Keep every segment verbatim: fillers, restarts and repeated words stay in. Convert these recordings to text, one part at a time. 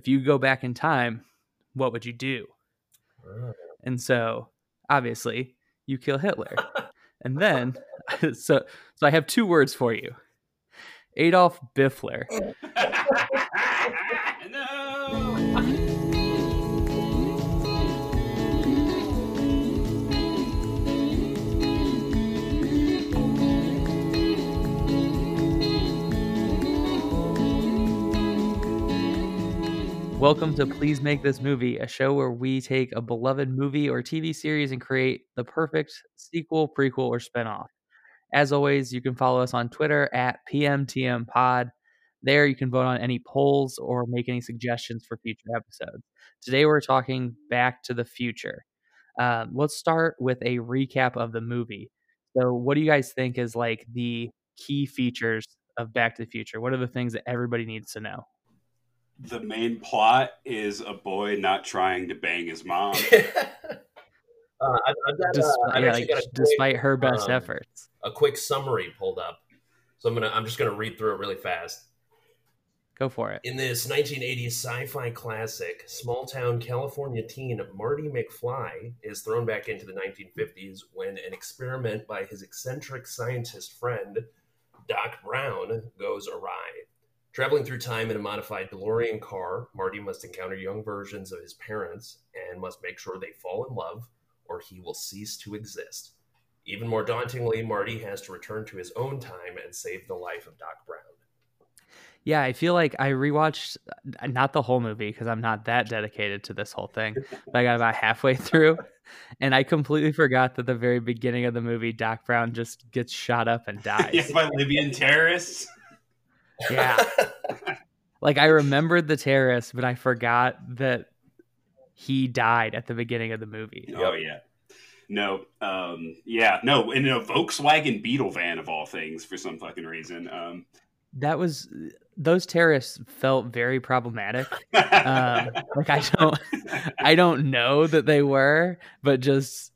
if you go back in time, what would you do? Oh. And so obviously you kill Hitler. And then so so I have two words for you. Adolf Biffler. No. Welcome to Please Make This Movie, a show where we take a beloved movie or T V series and create the perfect sequel, prequel, or spinoff. As always, you can follow us on Twitter at P M T M Pod. There you can vote on any polls or make any suggestions for future episodes. Today we're talking Back to the Future. Um, let's start with a recap of the movie. So what do you guys think is like the key features of Back to the Future? What are the things that everybody needs to know? The main plot is a boy not trying to bang his mom. uh, I've, I've got, despite, uh, I've yeah, like, got a quick, despite her best um, efforts. A quick summary pulled up. So I'm gonna I'm just gonna read through it really fast. Go for it. In this nineteen eighties sci-fi classic, small town California teen Marty McFly is thrown back into the nineteen fifties when an experiment by his eccentric scientist friend, Doc Brown, goes awry. Traveling through time in a modified DeLorean car, Marty must encounter young versions of his parents and must make sure they fall in love or he will cease to exist. Even more dauntingly, Marty has to return to his own time and save the life of Doc Brown. Yeah, I feel like I rewatched, not the whole movie because I'm not that dedicated to this whole thing, but I got about halfway through and I completely forgot that the very beginning of the movie, Doc Brown just gets shot up and dies. Yeah, by Libyan terrorists. Yeah. Like I remembered the terrorist, but I forgot that he died at the beginning of the movie. Oh yeah. No. Um, yeah, no. In a Volkswagen Beetle van of all things for some fucking reason. Um, that was, those terrorists felt very problematic. um, like I don't, I don't know that they were, but just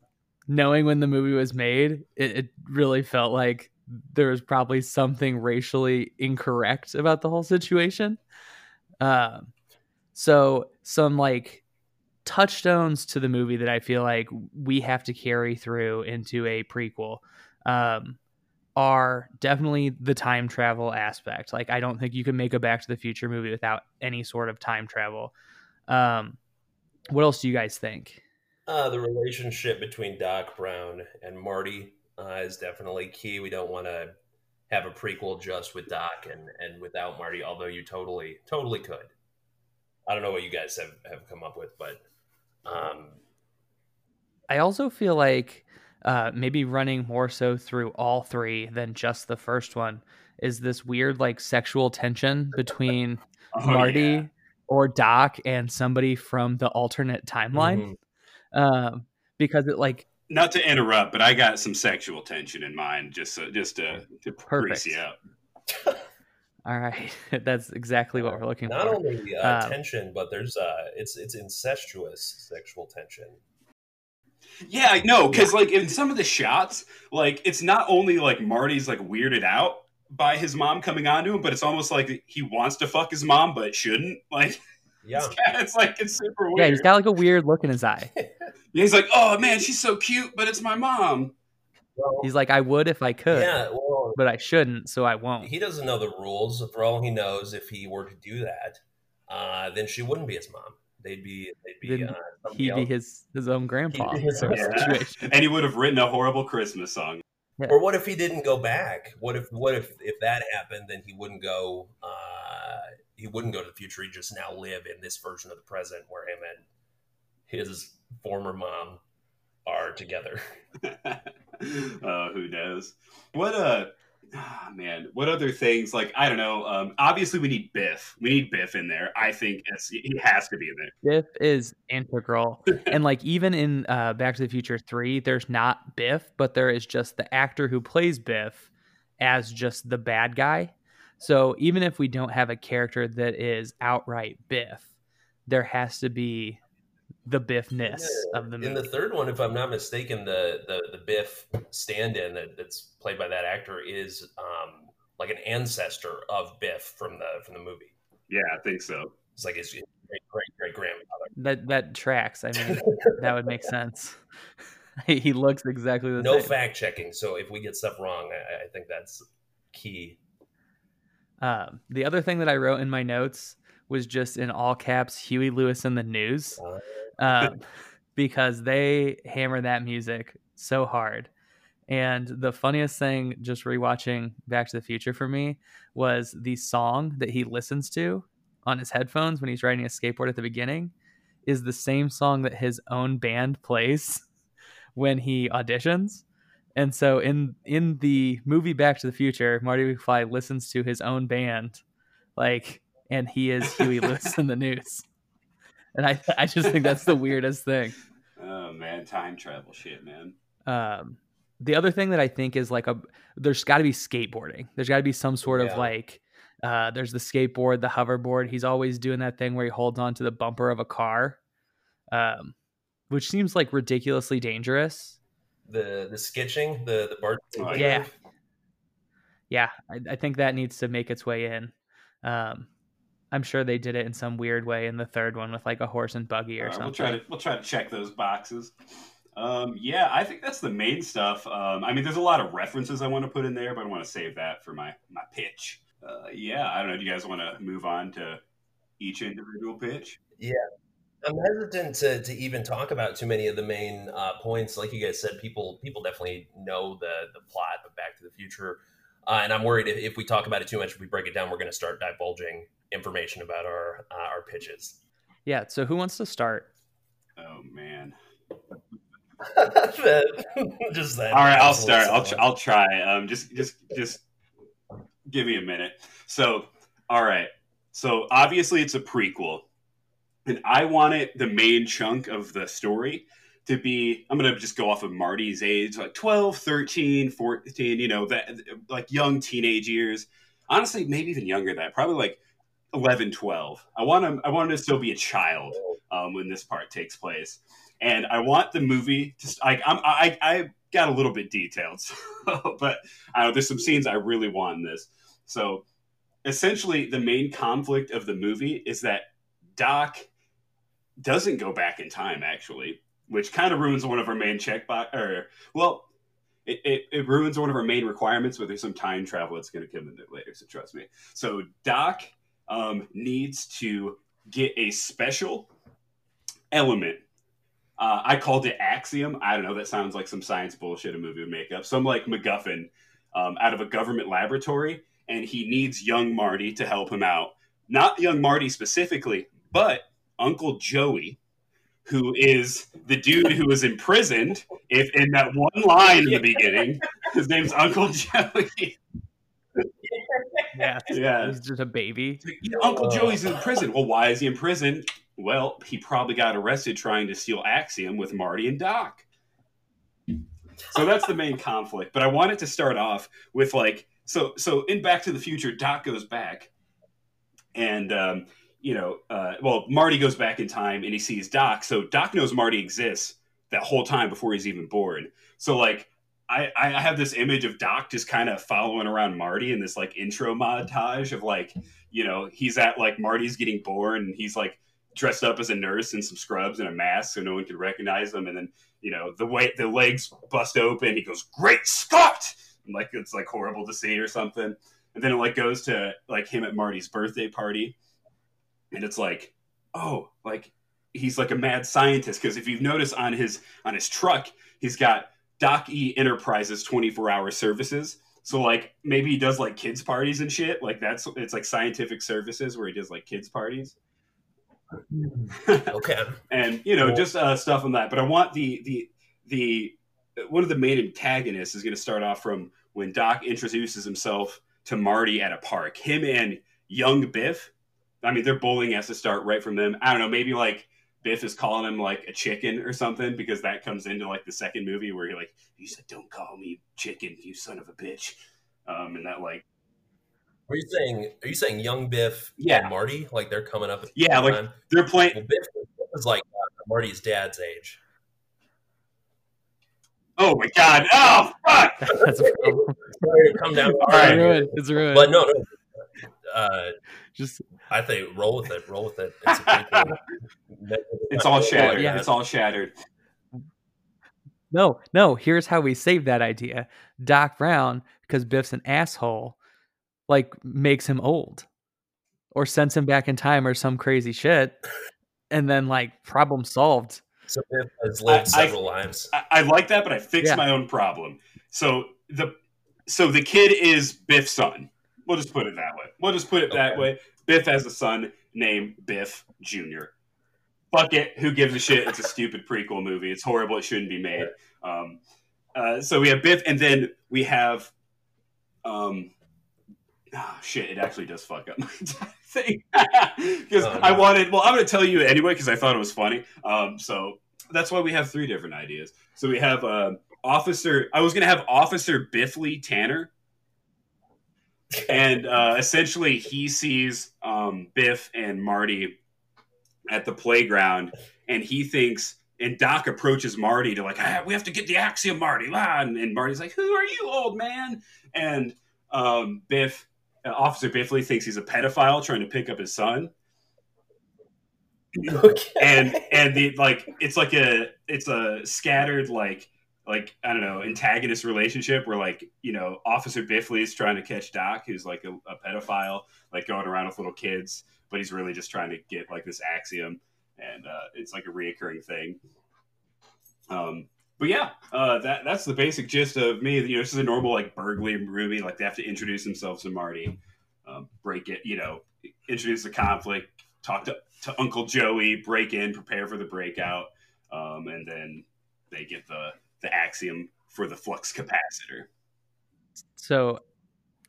knowing when the movie was made, it, it really felt like there was probably something racially incorrect about the whole situation. Um, so some like touchstones to the movie that I feel like we have to carry through into a prequel um, are definitely the time travel aspect. Like, I don't think you can make a Back to the Future movie without any sort of time travel. Um, what else do you guys think? Uh, the relationship between Doc Brown and Marty Uh, is definitely key. We don't want to have a prequel just with Doc and, and without Marty, although you totally, totally could. I don't know what you guys have, have come up with, but... Um... I also feel like uh, maybe running more so through all three than just the first one is this weird like sexual tension between oh, Marty yeah. or Doc and somebody from the alternate timeline. Mm-hmm. Um, because it like... Not to interrupt, but I got some sexual tension in mind, just so, just to, to grease you up. All right, that's exactly what we're looking Not for. Not only uh, um, tension, but there's uh, it's it's incestuous sexual tension. Yeah, I know, because like in some of the shots, like it's not only like Marty's like weirded out by his mom coming onto him, but it's almost like he wants to fuck his mom but shouldn't. Like, yeah, it's, kinda, it's like it's super weird. Yeah, he's got like a weird look in his eye. He's like, oh, man, she's so cute, but it's my mom. Well, he's like, I would if I could, yeah, well, but I shouldn't, so I won't. He doesn't know the rules. For all he knows, if he were to do that, uh, then she wouldn't be his mom. They'd be they'd be uh, he'd else. be his, his own grandpa. Be his own yeah. And he would have written a horrible Christmas song. Yeah. Or what if he didn't go back? What if what if, if that happened, then he wouldn't go uh, he wouldn't go to the future. He'd just now live in this version of the present where him and his former mom are together. uh, who knows? What uh oh, man, what other things like I don't know. Um obviously we need Biff. We need Biff in there. I think it's, he has to be in there. Biff is integral. And like even in uh Back to the Future three, there's not Biff, but there is just the actor who plays Biff as just the bad guy. So even if we don't have a character that is outright Biff, there has to be the Biffness yeah. of the movie. In the third one, if I'm not mistaken, the the, the Biff stand-in that, that's played by that actor is um, like an ancestor of Biff from the from the movie. Yeah, I think so. It's like his great great grandfather. That that tracks. I mean, that would make sense. He looks exactly the no same. No fact checking. So if we get stuff wrong, I, I think that's key. Um, the other thing that I wrote in my notes was just in all caps, Huey Lewis and the News, um, because they hammer that music so hard. And the funniest thing, just rewatching Back to the Future for me, was the song that he listens to on his headphones when he's riding a skateboard at the beginning is the same song that his own band plays when he auditions. And so in in the movie Back to the Future, Marty McFly listens to his own band, like, and he is Huey Lewis in the News. And I I just think that's the weirdest thing. Oh man, time travel shit, man. Um, the other thing that I think is like a there's got to be skateboarding. There's got to be some sort yeah. of like uh, there's the skateboard, the hoverboard. He's always doing that thing where he holds on to the bumper of a car, um, which seems like ridiculously dangerous. The the sketching, the the bar. Yeah, yeah. I, I think that needs to make its way in. Um, I'm sure they did it in some weird way in the third one with like a horse and buggy or right, something. We'll try to we'll try to check those boxes. Um, yeah, I think that's the main stuff. Um, I mean, there's a lot of references I want to put in there, but I want to save that for my my pitch. Uh, yeah, I don't know. Do you guys want to move on to each individual pitch? Yeah. I'm hesitant to, to even talk about too many of the main uh, points. Like you guys said, people people definitely know the the plot of Back to the Future. Uh, and I'm worried if, if we talk about it too much, if we break it down, we're going to start divulging information about our uh, our pitches. Yeah, so who wants to start? Oh, man. Just that. All right, I'll start. I'll, tr- I'll try. Um, just, just, just give me a minute. So, all right. So, obviously, it's a prequel. And I want it, the main chunk of the story, to be, I'm going to just go off of Marty's age, like twelve, thirteen, fourteen, you know, that like young teenage years. Honestly, maybe even younger than that, probably like eleven, twelve. I want him, I want him to still be a child um, when this part takes place. And I want the movie to, I, I'm, I, I got a little bit detailed, so, but I know, there's some scenes I really want in this. So essentially the main conflict of the movie is that Doc doesn't go back in time, actually, which kind of ruins one of our main checkbox, or well, it, it, it ruins one of our main requirements, but there's some time travel that's going to come in there later, so trust me. So Doc um, needs to get a special element. Uh, I called it Axiom. I don't know, that sounds like some science bullshit a movie would make up. Some like MacGuffin um, out of a government laboratory, and he needs young Marty to help him out. Not young Marty specifically, but Uncle Joey, who is the dude who was imprisoned if in that one line in the beginning. His name's Uncle Joey. Yeah, yeah. He's just a baby. You know, Uncle Joey's in prison. Well, why is he in prison? Well, he probably got arrested trying to steal Axiom with Marty and Doc. So that's the main conflict. But I wanted to start off with like, so, so in Back to the Future, Doc goes back. And, um, you know, uh, well, Marty goes back in time and he sees Doc. So Doc knows Marty exists that whole time before he's even born. So, like, I, I have this image of Doc just kind of following around Marty in this, like, intro montage of, like, you know, he's at, like, Marty's getting born and he's, like, dressed up as a nurse in some scrubs and a mask so no one can recognize him. And then, you know, the way the legs bust open, he goes, "Great Scott!" And, like, it's, like, horrible to see or something. And then it like goes to like him at Marty's birthday party. And it's like, oh, like he's like a mad scientist. Cause if you've noticed on his, on his truck, he's got Doc E Enterprises, twenty-four hour services. So like maybe he does like kids parties and shit. Like that's, it's like scientific services where he does like kids parties. Okay. And you know, cool. just uh, stuff on that. But I want the, the, the, one of the main antagonists is going to start off from when Doc introduces himself to Marty at a park. Him and young Biff, I mean, their bowling has to start right from them. I don't know, maybe like Biff is calling him like a chicken or something because that comes into like the second movie where he like, he said, "Don't call me chicken, you son of a bitch." Um, and that like... Are you saying Are you saying young Biff yeah. and Marty? Like they're coming up at the Yeah, like time? They're playing... Well, Biff is like uh, Marty's dad's age. Oh my God! Oh fuck! That's a problem. Sorry to come down. All right, it's ruined. It's ruined. But no, no. Uh, just I think roll with it. Roll with it. It's, a great it's all shattered. Yeah. It's all shattered. No, no. Here's how we save that idea. Doc Brown, because Biff's an asshole, like makes him old, or sends him back in time, or some crazy shit, and then like problem solved. So Biff has lived I, several I, lives. I, I like that, but I fixed yeah. my own problem. So the so the kid is Biff's son. We'll just put it that way. We'll just put it okay. that way. Biff has a son named Biff Junior Fuck it. Who gives a shit? It's a stupid prequel movie. It's horrible. It shouldn't be made. Um, uh, so we have Biff, and then we have... Um, oh, shit, it actually does fuck up my thing. Because oh, no. I wanted... Well, I'm going to tell you anyway, because I thought it was funny. Um, so that's why we have three different ideas. So we have uh, Officer... I was going to have Officer Biffley Tannen. And uh, essentially, he sees um, Biff and Marty at the playground, and he thinks, and Doc approaches Marty to like, ah, we have to get the Axiom, Marty. Ah, and, and Marty's like, who are you, old man? And um, Biff, uh, Officer Biffley thinks he's a pedophile trying to pick up his son. Okay. And and the like, it's like a it's a scattered like. like, I don't know, antagonist relationship where, like, you know, Officer Biffley is trying to catch Doc, who's, like, a, a pedophile, like, going around with little kids, but he's really just trying to get, like, this Axiom, and uh, it's, like, a reoccurring thing. Um, but, yeah, uh, that that's the basic gist of me. You know, this is a normal, like, burglary movie. Like, they have to introduce themselves to Marty, um, break it, you know, introduce the conflict, talk to, to Uncle Joey, break in, prepare for the breakout, um, and then they get the... the axiom for the flux capacitor. So,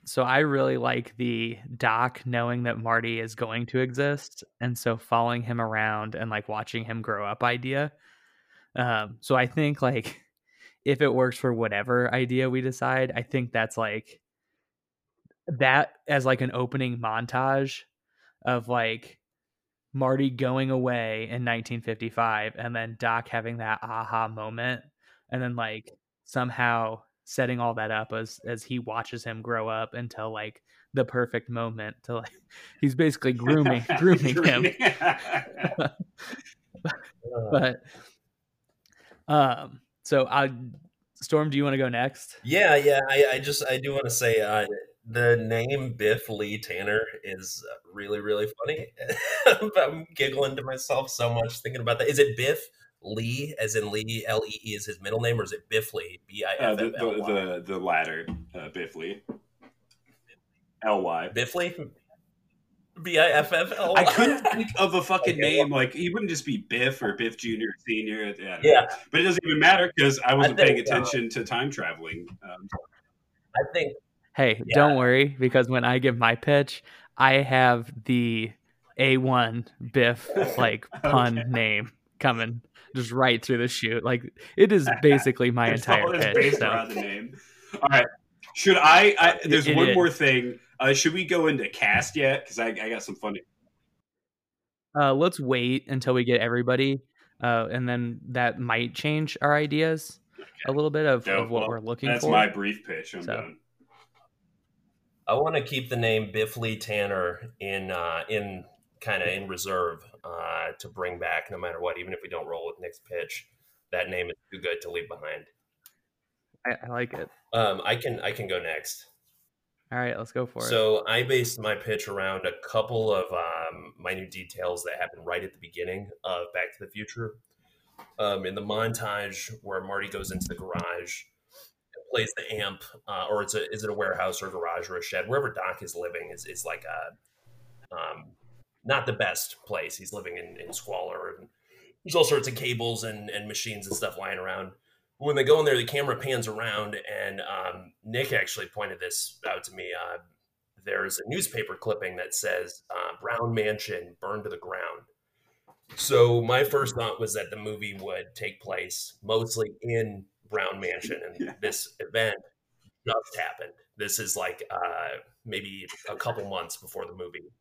so I really like the Doc knowing that Marty is going to exist. And so following him around and like watching him grow up idea. Um, so I think like if it works for whatever idea we decide, I think that's like that as like an opening montage of like Marty going away in nineteen fifty-five and then Doc having that aha moment. And then, like, somehow setting all that up as as he watches him grow up until, like, the perfect moment to, like, he's basically grooming grooming him. But, um, so, I, Storm, do you want to go next? Yeah, yeah. I, I just, I do want to say uh, the name Biffley Tannen is really, really funny. I'm giggling to myself so much thinking about that. Is it Biff? Lee, as in Lee, L E E is his middle name, or is it Biffley? B I F F L Y. Uh, the, the, the latter, uh, Biffley. L Y. Biffley? B I F F L Y. I couldn't think of a fucking name. Like, he wouldn't just be Biff or Biff Junior or Senior. Yeah. yeah. But it doesn't even matter because I wasn't I think, paying attention uh, to time traveling. Um, I think... Hey, yeah. Don't worry, because when I give my pitch, I have the A one Biff, like, pun okay. name coming. Just right through the shoot. Like, it is basically my it's entire pitch. So. All right. Should I? I there's it, one it, more thing. Uh, should we go into cast yet? Because I, I got some funny. Uh, let's wait until we get everybody. Uh, and then that might change our ideas okay. a little bit of, no, of what well, we're looking that's for. That's my brief pitch. I'm so. done. I want to keep the name Biffley Tannen in, uh, in kind of in reserve. Uh, to bring back no matter what, even if we don't roll with Nick's pitch, that name is too good to leave behind. I, I like it. Um, I can I can go next. All right, let's go for it. So I based my pitch around a couple of um, minute details that happen right at the beginning of Back to the Future. Um, in the montage where Marty goes into the garage and plays the amp, uh, or it's a, is it a warehouse or a garage or a shed? Wherever Doc is living is is like a... Um, not the best place. He's living in, in squalor, and there's all sorts of cables and, and machines and stuff lying around. When they go in there, the camera pans around, and um, Nick actually pointed this out to me. Uh, there's a newspaper clipping that says uh, Brown Mansion burned to the ground. So my first thought was that the movie would take place mostly in Brown Mansion, and yeah. this event just happened. This is like uh, maybe a couple months before the movie.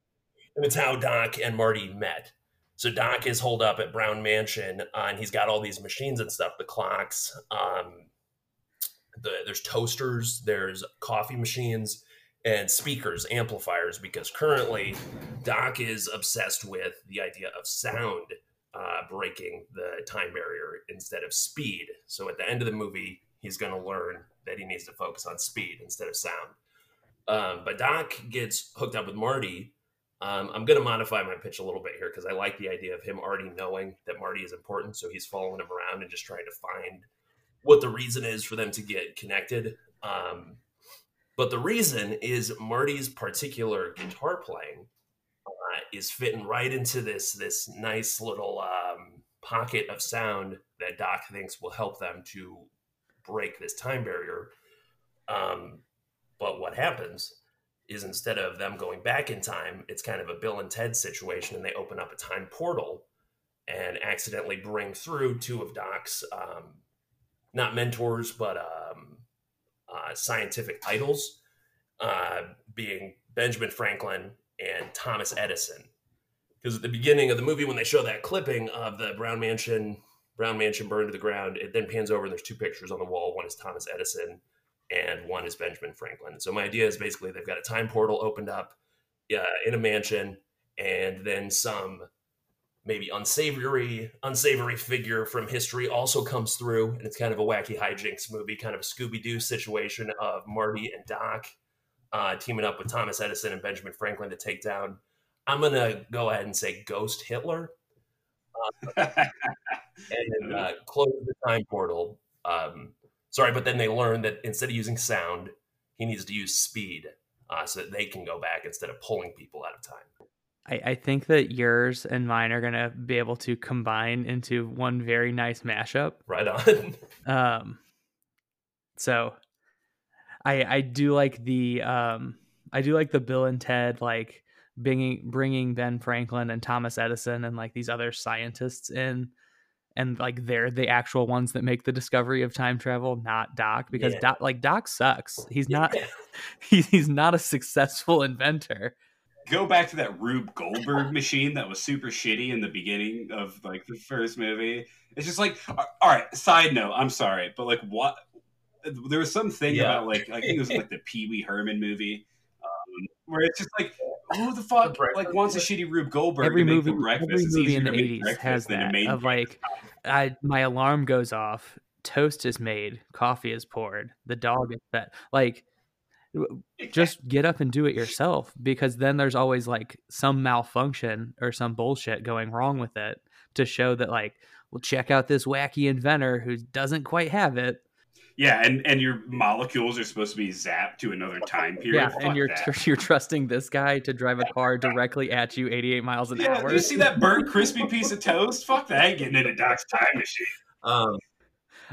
And it's how Doc and Marty met. So Doc is holed up at Brown Mansion, uh, and he's got all these machines and stuff, the clocks, um, the, there's toasters, there's coffee machines, and speakers, amplifiers, because currently Doc is obsessed with the idea of sound uh, breaking the time barrier instead of speed. So at the end of the movie, he's going to learn that he needs to focus on speed instead of sound. Um, but Doc gets hooked up with Marty. Um, I'm going to modify my pitch a little bit here because I like the idea of him already knowing that Marty is important. So he's following him around and just trying to find what the reason is for them to get connected. Um, but the reason is Marty's particular guitar playing uh, is fitting right into this, this nice little um, pocket of sound that Doc thinks will help them to break this time barrier. Um, but what happens is instead of them going back in time, it's kind of a Bill and Ted situation, and they open up a time portal and accidentally bring through two of Doc's, um, not mentors, but um, uh, scientific idols, uh, being Benjamin Franklin and Thomas Edison. Because at the beginning of the movie, when they show that clipping of the Brown Mansion, Brown Mansion burned to the ground, it then pans over and there's two pictures on the wall. One is Thomas Edison and one is Benjamin Franklin. So my idea is basically they've got a time portal opened up uh, in a mansion, and then some maybe unsavory, unsavory figure from history also comes through, and it's kind of a wacky hijinks movie, kind of a Scooby-Doo situation of Marty and Doc uh, teaming up with Thomas Edison and Benjamin Franklin to take down, I'm going to go ahead and say, Ghost Hitler. Uh, and uh, close the time portal. Um, sorry, but then they learned that instead of using sound, he needs to use speed uh, so that they can go back instead of pulling people out of time. I, I think that yours and mine are going to be able to combine into one very nice mashup. Right on. um, so I I do like the um I do like the Bill and Ted, like bringing bringing Ben Franklin and Thomas Edison and like these other scientists in, and like they're the actual ones that make the discovery of time travel, not Doc, because yeah. Doc like Doc sucks. He's yeah. not he, he's not a successful inventor. Go back to that Rube Goldberg machine that was super shitty in the beginning of like the first movie. It's just like, all right, side note, I'm sorry, but like what there was some thing yeah. about like I think it was like the Pee Wee Herman movie um, where it's just like, who the fuck the like wants a shitty Rube Goldberg? Every movie, every movie in the eighties has that of like, I, my alarm goes off, toast is made, coffee is poured, the dog is fed. Like, just get up and do it yourself, because then there's always like some malfunction or some bullshit going wrong with it to show that like, well, check out this wacky inventor who doesn't quite have it. Yeah, and, and your molecules are supposed to be zapped to another time period. Yeah, and you're tr- you're trusting this guy to drive a car directly at you eighty-eight miles an yeah, hour. You see that burnt, crispy piece of toast? Fuck that, I'm getting in a Doc's time machine. Um,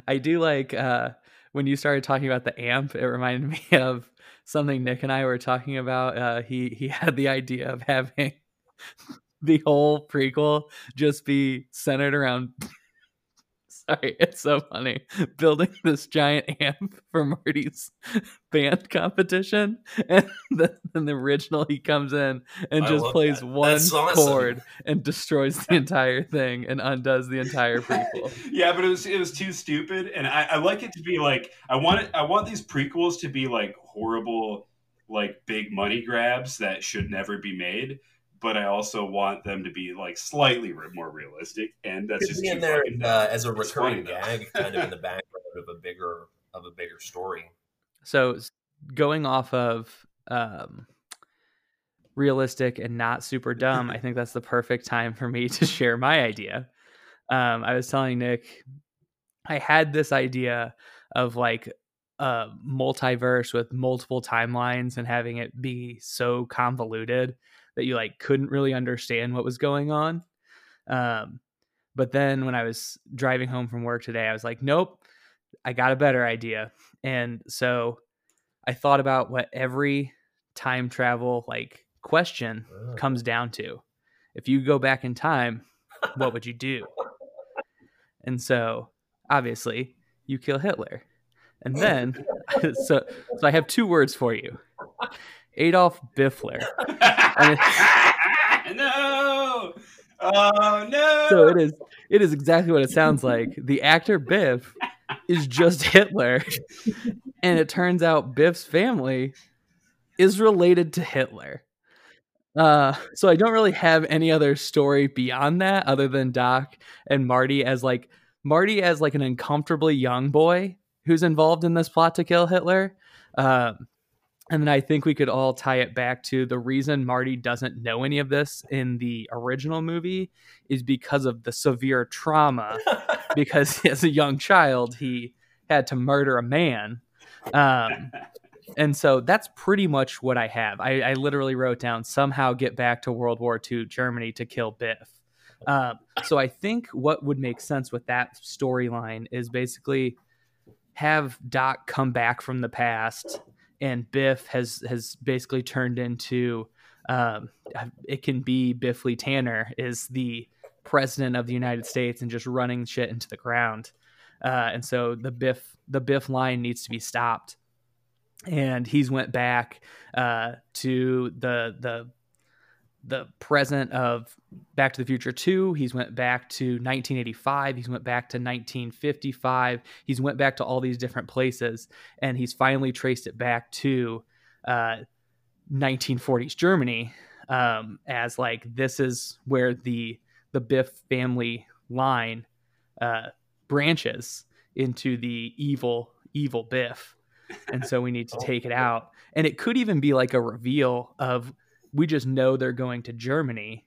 I do like, uh, when you started talking about the amp, it reminded me of something Nick and I were talking about. Uh, he, he had the idea of having the whole prequel just be centered around... Sorry, it's so funny. Building this giant amp for Marty's band competition, and then in the original he comes in and I just plays that. one awesome. chord and destroys the entire thing and undoes the entire prequel. Yeah, but it was it was too stupid, and I, I like it to be like I want it, I want these prequels to be like horrible, like big money grabs that should never be made. But I also want them to be like slightly more realistic, and that's just in there and, uh, as a recurring gag, kind of in the background of a bigger of a bigger story. So, going off of um, realistic and not super dumb, I think that's the perfect time for me to share my idea. Um, I was telling Nick, I had this idea of like a multiverse with multiple timelines, and having it be so convoluted that you like couldn't really understand what was going on. Um, but then when I was driving home from work today, I was like, nope, I got a better idea. And so I thought about what every time travel like question oh. comes down to. If you go back in time, what would you do? And so obviously you kill Hitler. And then, so, so I have two words for you. Adolf Biffler. No! Oh, no! So it is It is exactly what it sounds like. The actor Biff is just Hitler. And it turns out Biff's family is related to Hitler. Uh, so I don't really have any other story beyond that, other than Doc and Marty as like Marty as like an uncomfortably young boy who's involved in this plot to kill Hitler. Um, and then I think we could all tie it back to the reason Marty doesn't know any of this in the original movie is because of the severe trauma, because as a young child, he had to murder a man. Um, and so that's pretty much what I have. I, I literally wrote down somehow get back to World War Two Germany to kill Biff. Um, so I think what would make sense with that storyline is basically have Doc come back from the past, and Biff has, has basically turned into, um, it can be Biffley Tannen is the president of the United States and just running shit into the ground. Uh, and so the Biff, the Biff line needs to be stopped. And he's went back, uh, to the, the, the present of Back to the Future two. He's went back to nineteen eighty-five. He's went back to nineteen fifty-five. He's went back to all these different places, and he's finally traced it back to uh, nineteen forties Germany, um, as like this is where the the Biff family line uh, branches into the evil evil Biff, and so we need to take it out. And it could even be like a reveal of. We just know they're going to Germany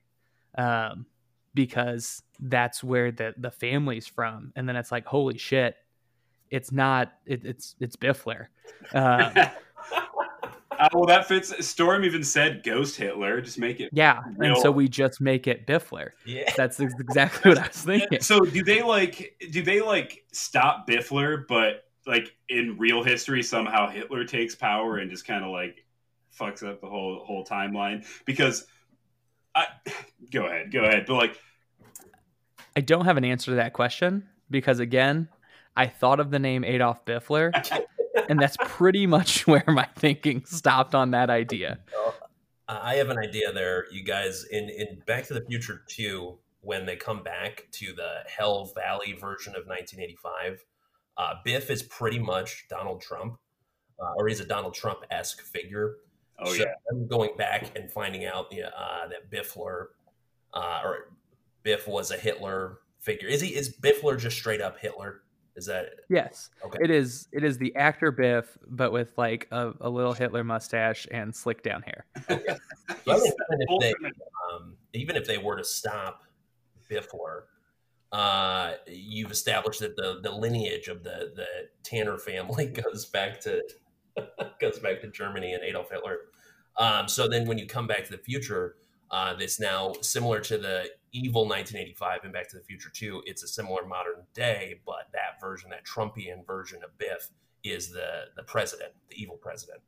um, because that's where the, the family's from. And then it's like, holy shit. It's not, it, it's, it's Biffler. Um, uh, well, that fits. Storm even said ghost Hitler, just make it. Yeah. Real. And so we just make it Biffler. Yeah. That's exactly what I was thinking. So do they like, do they like stop Biffler, but like in real history, somehow Hitler takes power and just kind of like, fucks up the whole whole timeline because I go ahead go ahead but like I don't have an answer to that question because again I thought of the name Adolf Biffler and that's pretty much where my thinking stopped on that idea. Well, I have an idea there, you guys. In in Back to the Future two, when they come back to the Hell Valley version of nineteen eighty-five, uh Biff is pretty much Donald Trump, uh, or he's a Donald Trump-esque figure. Oh, so yeah. I'm going back and finding out uh, that Biffler uh, or Biff was a Hitler figure. Is he? Is Biffler just straight up Hitler? Is that it? Yes. Okay. It is. It is the actor Biff, but with like a, a little Hitler mustache and slick down hair. Okay. Even, if they, um, even if they were to stop Biffler, uh, you've established that the the lineage of the the Tanner family goes back to. Goes back to Germany and Adolf Hitler. Um, so then when you come Back to the Future, uh, it's now similar to the evil nineteen eighty-five and Back to the Future two. It's a similar modern day, but that version, that Trumpian version of Biff is the, the president, the evil president.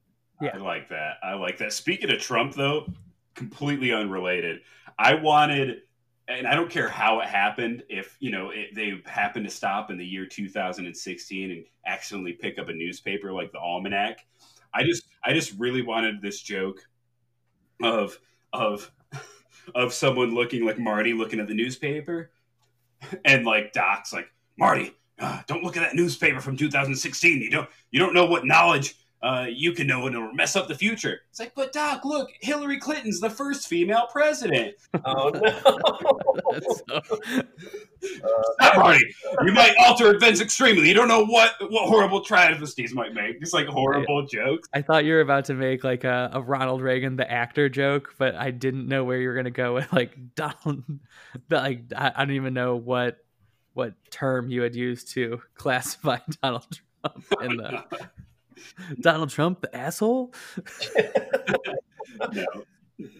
Yeah. I like that. I like that. Speaking of Trump, though, completely unrelated. I wanted, and I don't care how it happened, if you know it, they happen to stop in the year two thousand sixteen and accidentally pick up a newspaper like the Almanac. I just, I just really wanted this joke of of of someone looking like Marty looking at the newspaper, and like Doc's like, Marty, uh, don't look at that newspaper from two thousand sixteen. You don't, you don't know what knowledge uh, you can know, and it'll mess up the future. It's like, but Doc, look, Hillary Clinton's the first female president. Oh no! Stop, Marty. You might alter events extremely. You don't know what, what horrible travesties might make. Just like horrible I, jokes. I thought you were about to make like a, a Ronald Reagan the actor joke, but I didn't know where you were gonna go with like Donald. Like I, I don't even know what what term you had used to classify Donald Trump in the. Donald Trump, the asshole. No,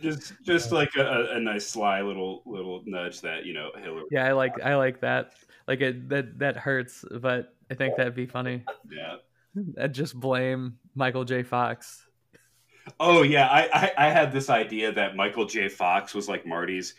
just just like a, a nice sly little little nudge that you know Hillary. Yeah, I like I like that. Like it, that that hurts, but I think that'd be funny. Yeah, I'd just blame Michael J. Fox. Oh yeah, I, I I had this idea that Michael J. Fox was like Marty's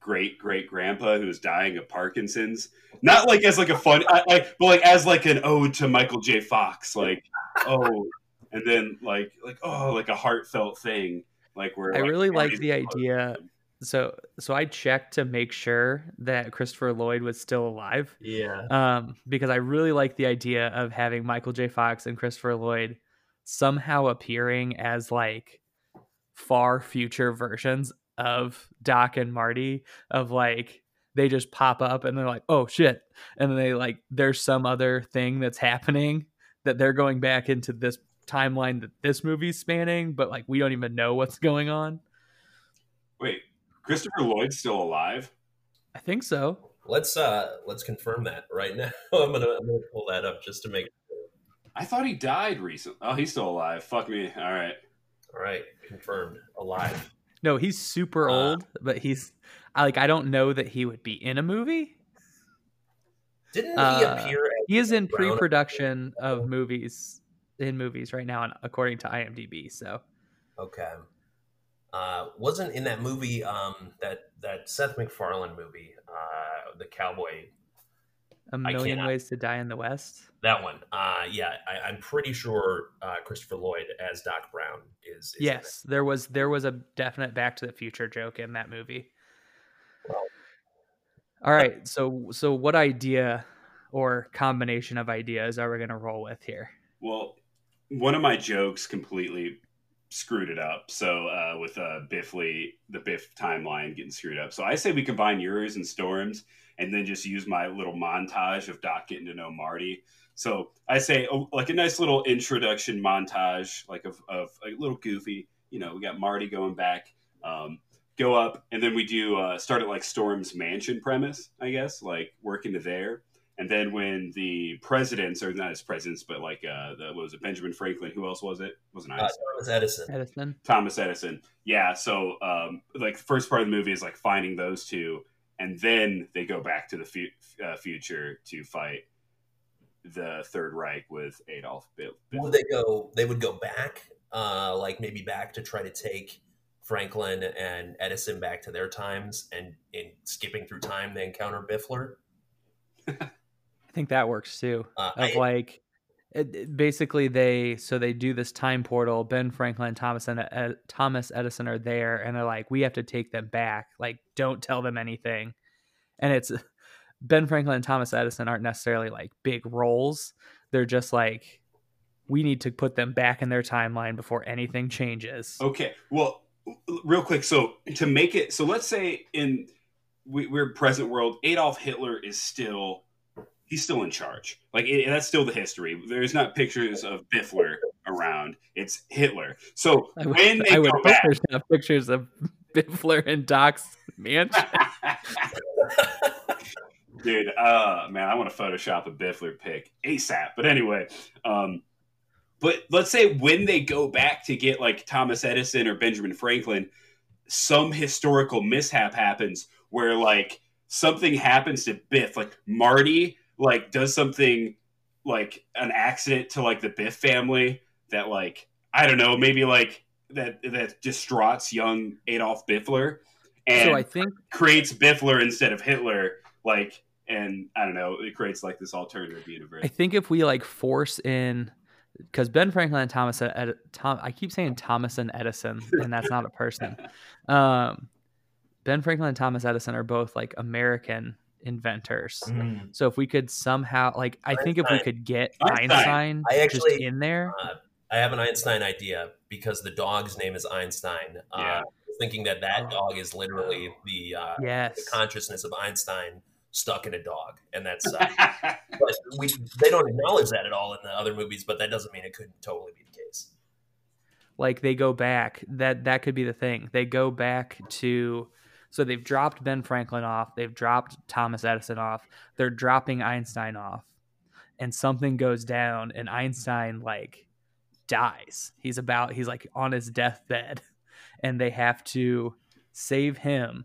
great great grandpa who's dying of Parkinson's. Not like as like a fun, I, I, but like as like an ode to Michael J. Fox, like. Oh, and then like like oh like a heartfelt thing like where I like, really like the idea. So so I checked to make sure that Christopher Lloyd was still alive. Yeah. Um, because I really like the idea of having Michael J. Fox and Christopher Lloyd somehow appearing as like far future versions of Doc and Marty, of like they just pop up and they're like, oh shit, and they like there's some other thing that's happening that they're going back into this timeline that this movie's spanning, but like we don't even know what's going on. Wait, Christopher Lloyd's still alive? I think so. Let's uh let's confirm that right now. I'm gonna, I'm gonna pull that up just to make sure. I thought he died recently. Oh, he's still alive. Fuck me. All right. All right. Confirmed. Alive. No, he's super uh, old, but he's like I don't know that he would be in a movie. Didn't uh, he appear? As he is in Brown pre-production of movies in movies right now, according to I M D B. So, okay, uh, wasn't in that movie um, that that Seth MacFarlane movie, uh, the cowboy. A Million Ways to Die in the West. That one, uh, yeah, I, I'm pretty sure uh, Christopher Lloyd as Doc Brown is. is yes, there was there was a definite Back to the Future joke in that movie. Well, all right, so so what idea or combination of ideas are we going to roll with here? Well, one of my jokes completely screwed it up. So uh, with uh, Biffley, the Biff timeline getting screwed up. So I say we combine yours and Storm's, and then just use my little montage of Doc getting to know Marty. So I say oh, like a nice little introduction montage, like of, of a little goofy, you know, we got Marty going back, um, go up, and then we do uh, start at like Storm's mansion premise, I guess, like work into there. And then when the presidents, or not as presidents, but like, uh, the, what was it, Benjamin Franklin? Who else was it? Wasn't I? Uh, Thomas Edison. Edison. Thomas Edison. Yeah. So, um, like, the first part of the movie is like finding those two, and then they go back to the fu- uh, future to fight the Third Reich with Adolf Biffler. Well, they go. They would go back, uh, like maybe back to try to take Franklin and Edison back to their times, and in skipping through time, they encounter Biffler. I think that works too. Uh, of I, like, it, it, basically they so they do this time portal. Ben Franklin, Thomas and uh, Thomas Edison are there, and they're like, we have to take them back. Like, don't tell them anything. And it's Ben Franklin and Thomas Edison aren't necessarily like big roles. They're just like, we need to put them back in their timeline before anything changes. Okay, well, real quick. So to make it, so let's say in we, we're present world, Adolf Hitler is still. He's still in charge. Like it, that's still the history. There's not pictures of Biffler around. It's Hitler. So I would, when they I would go back, there's not pictures of Biffler in Doc's mansion. Dude, uh, man, I want to Photoshop a Biffler pic ASAP. But anyway, um, but let's say when they go back to get like Thomas Edison or Benjamin Franklin, some historical mishap happens where like something happens to Biff, like Marty. Like does something like an accident to like the Biff family that like, I don't know, maybe like that, that distraughts young Adolf Biffler and so I think creates Biffler instead of Hitler. Like, and I don't know, it creates like this alternative universe. I think if we like force in, cause Ben Franklin and Thomas, Ed, Tom, I keep saying Thomas and Edison, and that's not a person. Um, Ben Franklin and Thomas Edison are both like American inventors. Mm. So if we could somehow like I Einstein. think if we could get Einstein, Einstein I actually, just in there. Uh, I have an Einstein idea because the dog's name is Einstein. Yeah. Uh, thinking that that dog is literally the, uh, yes. the consciousness of Einstein stuck in a dog. And that's uh, but we, they don't acknowledge that at all in the other movies, but that doesn't mean it couldn't totally be the case. Like they go back, that that could be the thing. They go back to So they've dropped Ben Franklin off. They've dropped Thomas Edison off. They're dropping Einstein off. And something goes down and Einstein like dies. He's about, he's like on his deathbed and they have to save him.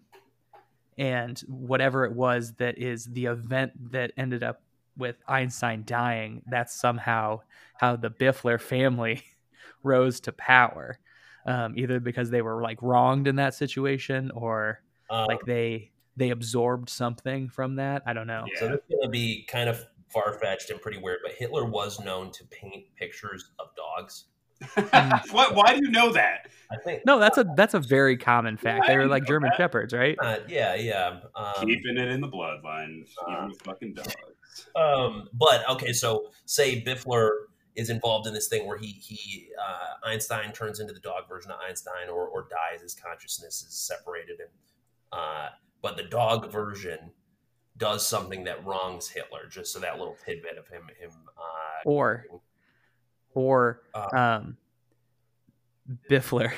And whatever it was that is the event that ended up with Einstein dying, that's somehow how the Biffler family rose to power. Um, either because they were like wronged in that situation or Um, like they they absorbed something from that. I don't know. Yeah. So this is gonna be kind of far fetched and pretty weird, but Hitler was known to paint pictures of dogs. What? Why do you know that? I think no. That's a that's a very common fact. They were like German that. shepherds, right? Uh, yeah, yeah. Um, Keeping it in the bloodline, uh, even with fucking dogs. Um, but okay, so say Biffler is involved in this thing where he he uh, Einstein turns into the dog version of Einstein, or or dies. His consciousness is separated, and uh, but the dog version does something that wrongs Hitler. Just so that little tidbit of him him uh, or or um, um, Biffler.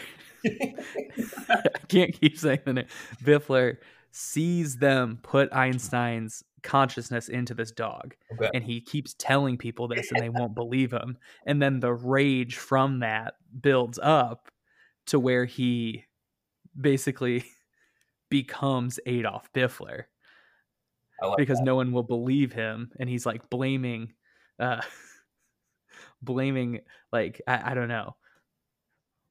I can't keep saying the name. Biffler sees them put Einstein's consciousness into this dog, okay, and he keeps telling people this and they won't believe him, and then the rage from that builds up to where he basically becomes Adolf Biffler, like, because that. No one will believe him, and he's like blaming uh blaming like I, I don't know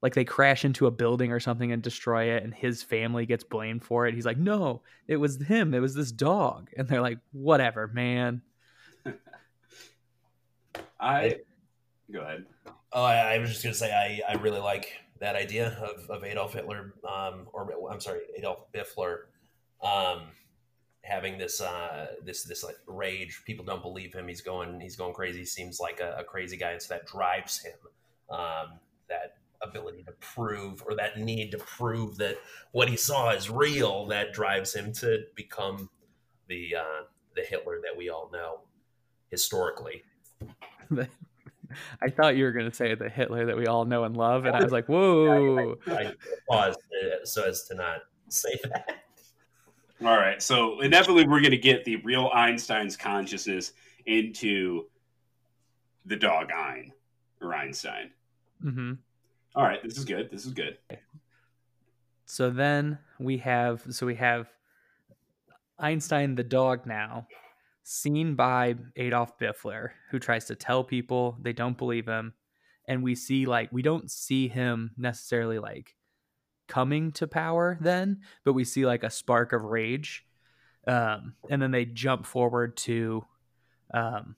like they crash into a building or something and destroy it, and his family gets blamed for it. He's like, no, it was him. It was this dog. And they're like, whatever, man. I go ahead. Oh, I, I was just going to say, I, I really like that idea of, of Adolf Hitler, um, or I'm sorry, Adolf Biffler, um, having this, uh, this, this like rage. People don't believe him. He's going, he's going crazy. He seems like a, a crazy guy. And so that drives him, um, that, ability to prove, or that need to prove that what he saw is real, that drives him to become the uh the Hitler that we all know historically. I thought you were going to say the Hitler that we all know and love, and I was like, whoa. I, I, I paused so as to not say that. All right, so inevitably we're going to get the real Einstein's consciousness into the dog Ein, or Einstein. Mm-hmm. All right, this is good. This is good. So then we have, so we have Einstein the dog now, seen by Adolf Biffler, who tries to tell people, they don't believe him, and we see like we don't see him necessarily like coming to power then, but we see like a spark of rage, um, and then they jump forward to um,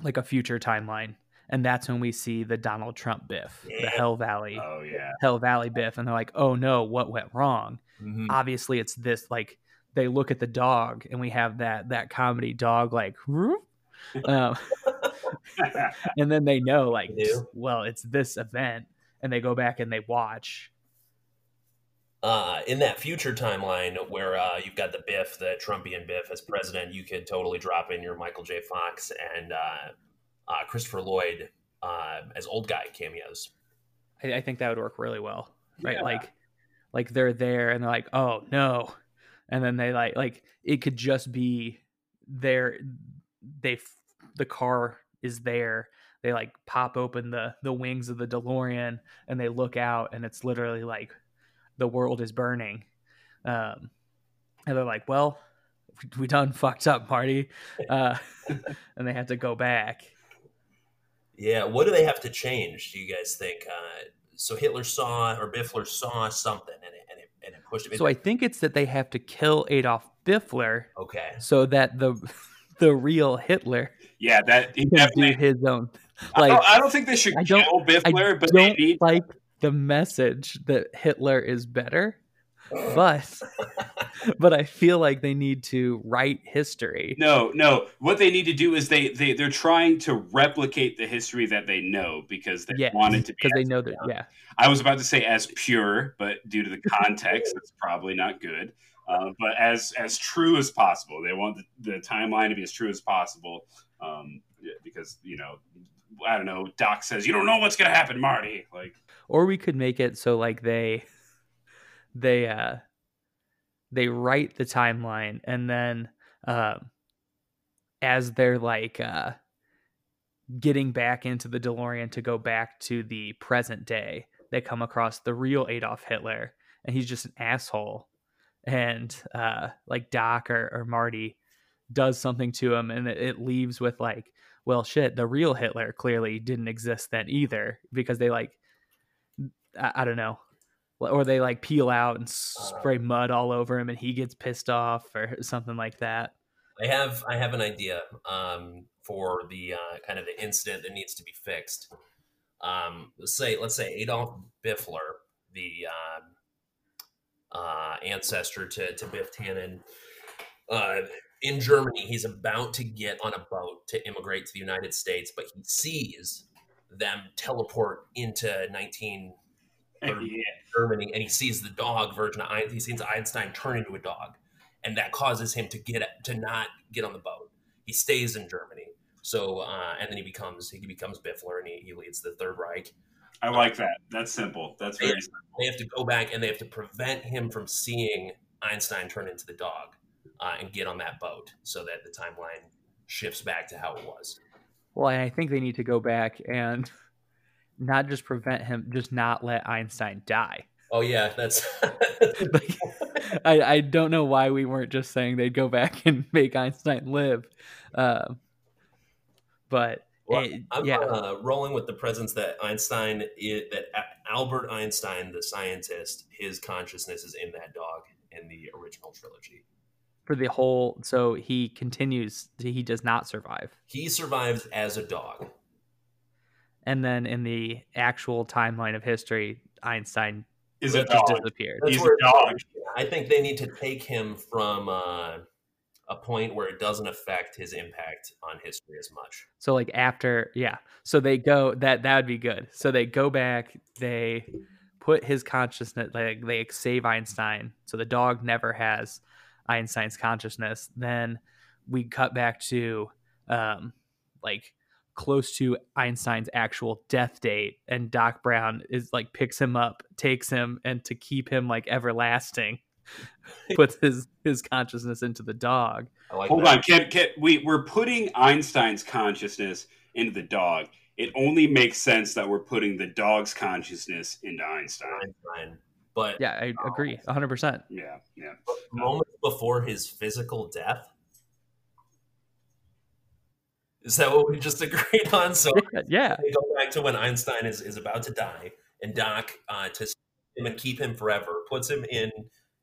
like a future timeline. And that's when we see the Donald Trump Biff, yeah. the Hell Valley, oh, yeah. Hell Valley Biff. And they're like, oh, no, what went wrong? Mm-hmm. Obviously, it's this, like, they look at the dog and we have that that comedy dog, like, um, and then they know, like, well, it's this event. And they go back and they watch. Uh, in that future timeline where uh, you've got the Biff, the Trumpian Biff as president, you could totally drop in your Michael J. Fox and... Uh, Uh, Christopher Lloyd uh, as old guy cameos. I, I think that would work really well, right? Yeah. Like, like they're there and they're like, "Oh no," and then they like, like it could just be there. They, the car is there. They like pop open the the wings of the DeLorean and they look out and it's literally like the world is burning, um, and they're like, "Well, we done fucked up, Marty," uh, and they have to go back. Yeah, what do they have to change, do you guys think? Uh, so Hitler saw, or Biffler saw something, and it, and it, and it pushed him. So I think it's that they have to kill Adolf Biffler, okay, so that the the real Hitler, yeah, that he can definitely do his own. Like, I, don't, I don't think they should I kill Biffler, I but don't they need... like the message that Hitler is better, oh. but but I feel like they need to write history. No, no. What they need to do is they, they, they're trying to replicate the history that they know because they yeah, want it to be. Because they know that, yeah. I was about to say as pure, but due to the context, that's probably not good. Uh, but as, as true as possible. They want the, the timeline to be as true as possible um, because, you know, I don't know. Doc says, you don't know what's going to happen, Marty. Like, or we could make it so like they, they, uh, they write the timeline, and then uh, as they're like uh, getting back into the DeLorean to go back to the present day, they come across the real Adolf Hitler, and he's just an asshole. And uh, like Doc or, or Marty does something to him, and it, it leaves with like, well, shit, the real Hitler clearly didn't exist then either, because they like, I, I don't know. Or they like peel out and spray mud all over him and he gets pissed off or something like that. I have I have an idea um, for the uh, kind of the incident that needs to be fixed. Um, let's say let's say Adolf Biffler, the uh, uh, ancestor to, to Biff Tannen, uh, in Germany, he's about to get on a boat to immigrate to the United States, but he sees them teleport into nineteen yeah. Germany, and he sees the dog version of Einstein. He sees Einstein turn into a dog, and that causes him to get to not get on the boat. He stays in Germany. So uh, and then he becomes he becomes Biffler, and he, he leads the Third Reich. I like um, that. That's simple. That's very they, simple. They have to go back and they have to prevent him from seeing Einstein turn into the dog uh, and get on that boat so that the timeline shifts back to how it was. Well, and I think they need to go back and not just prevent him, just not let Einstein die. Oh, yeah. That's. Like, I, I don't know why we weren't just saying they'd go back and make Einstein live. Uh, but. Well, I'm yeah. uh, rolling with the presence that Einstein, is, that Albert Einstein, the scientist, his consciousness is in that dog in the original trilogy. For the whole, so he continues, he does not survive. He survives as a dog. And then in the actual timeline of history, Einstein is a just dog. disappeared. That's He's a dog. I think they need to take him from... Uh, a point where it doesn't affect his impact on history as much. So like after, yeah. So they go, that, that would be good. So they go back, they put his consciousness, like they save Einstein. So the dog never has Einstein's consciousness. Then we cut back to um, like close to Einstein's actual death date. And Doc Brown is like, picks him up, takes him, and to keep him like everlasting, puts his, his consciousness into the dog. I like Hold that. on, Kev, Kev, we, we're putting Einstein's consciousness into the dog. It only makes sense that we're putting the dog's consciousness into Einstein. Einstein. But yeah, I uh, agree, one hundred percent. Yeah, yeah. Moments before his physical death? Is that what we just agreed on? So yeah, yeah. We go back to when Einstein is, is about to die, and Doc, uh, to save him and keep him forever, puts him in...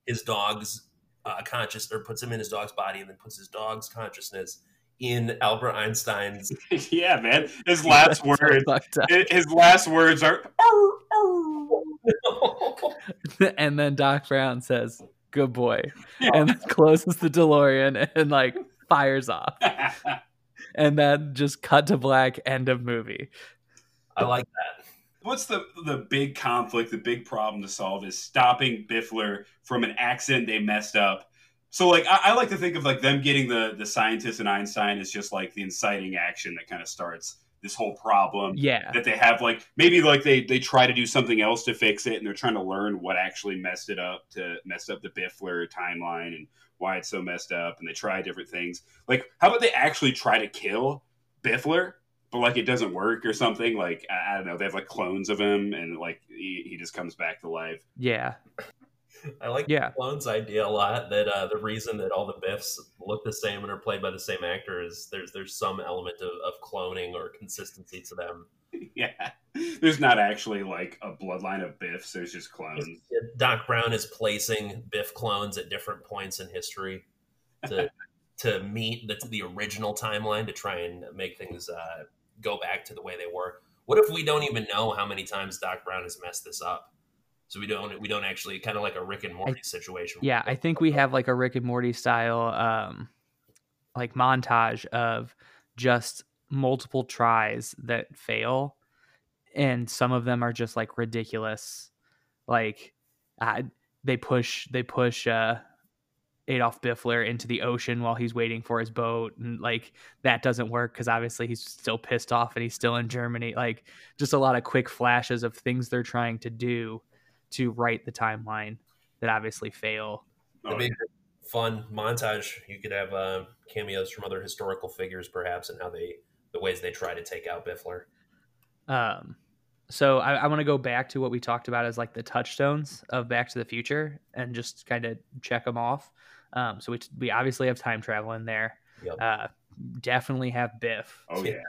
his dog's uh, conscious, or puts him in his dog's body, and then puts his dog's consciousness in Albert Einstein's. Yeah, man. His last words. His last words are. Arr, arr. And then Doc Brown says, "Good boy," yeah. and closes the DeLorean and like fires off, and then just cut to black. End of movie. I like that. What's the the big conflict, the big problem to solve is stopping Biffler from an accident they messed up. So, like, I, I like to think of, like, them getting the, the scientist and Einstein is just, like, the inciting action that kind of starts this whole problem. Yeah. That they have, like, maybe, like, they, they try to do something else to fix it, and they're trying to learn what actually messed it up to mess up the Biffler timeline and why it's so messed up, and they try different things. Like, how about they actually try to kill Biffler? But like it doesn't work or something. Like I don't know, they have like clones of him, and like he, he just comes back to life. Yeah, I like yeah. the clones idea a lot. That uh, the reason that all the Biffs look the same and are played by the same actor is there's there's some element of, of cloning or consistency to them. Yeah, there's not actually like a bloodline of Biffs. There's just clones. Doc Brown is placing Biff clones at different points in history to to meet the, the original timeline to try and make things. Uh, go back to the way they were. What if we don't even know how many times Doc Brown has messed this up? So we don't we don't actually kind of like a Rick and Morty I, situation. Yeah, I think we have like a Rick and Morty style um, like montage of just multiple tries that fail, and some of them are just like ridiculous. Like uh, they push they push uh, Adolf Biffler into the ocean while he's waiting for his boat, and like that doesn't work because obviously he's still pissed off and he's still in Germany. Like just a lot of quick flashes of things they're trying to do to right the timeline that obviously fail. It'd be a fun montage. You could have uh, cameos from other historical figures perhaps, and how they the ways they try to take out Biffler. Um so I, I want to go back to what we talked about as like the touchstones of Back to the Future and just kind of check them off. Um, so we we obviously have time travel in there. Yep. Uh, definitely have Biff. Oh yeah.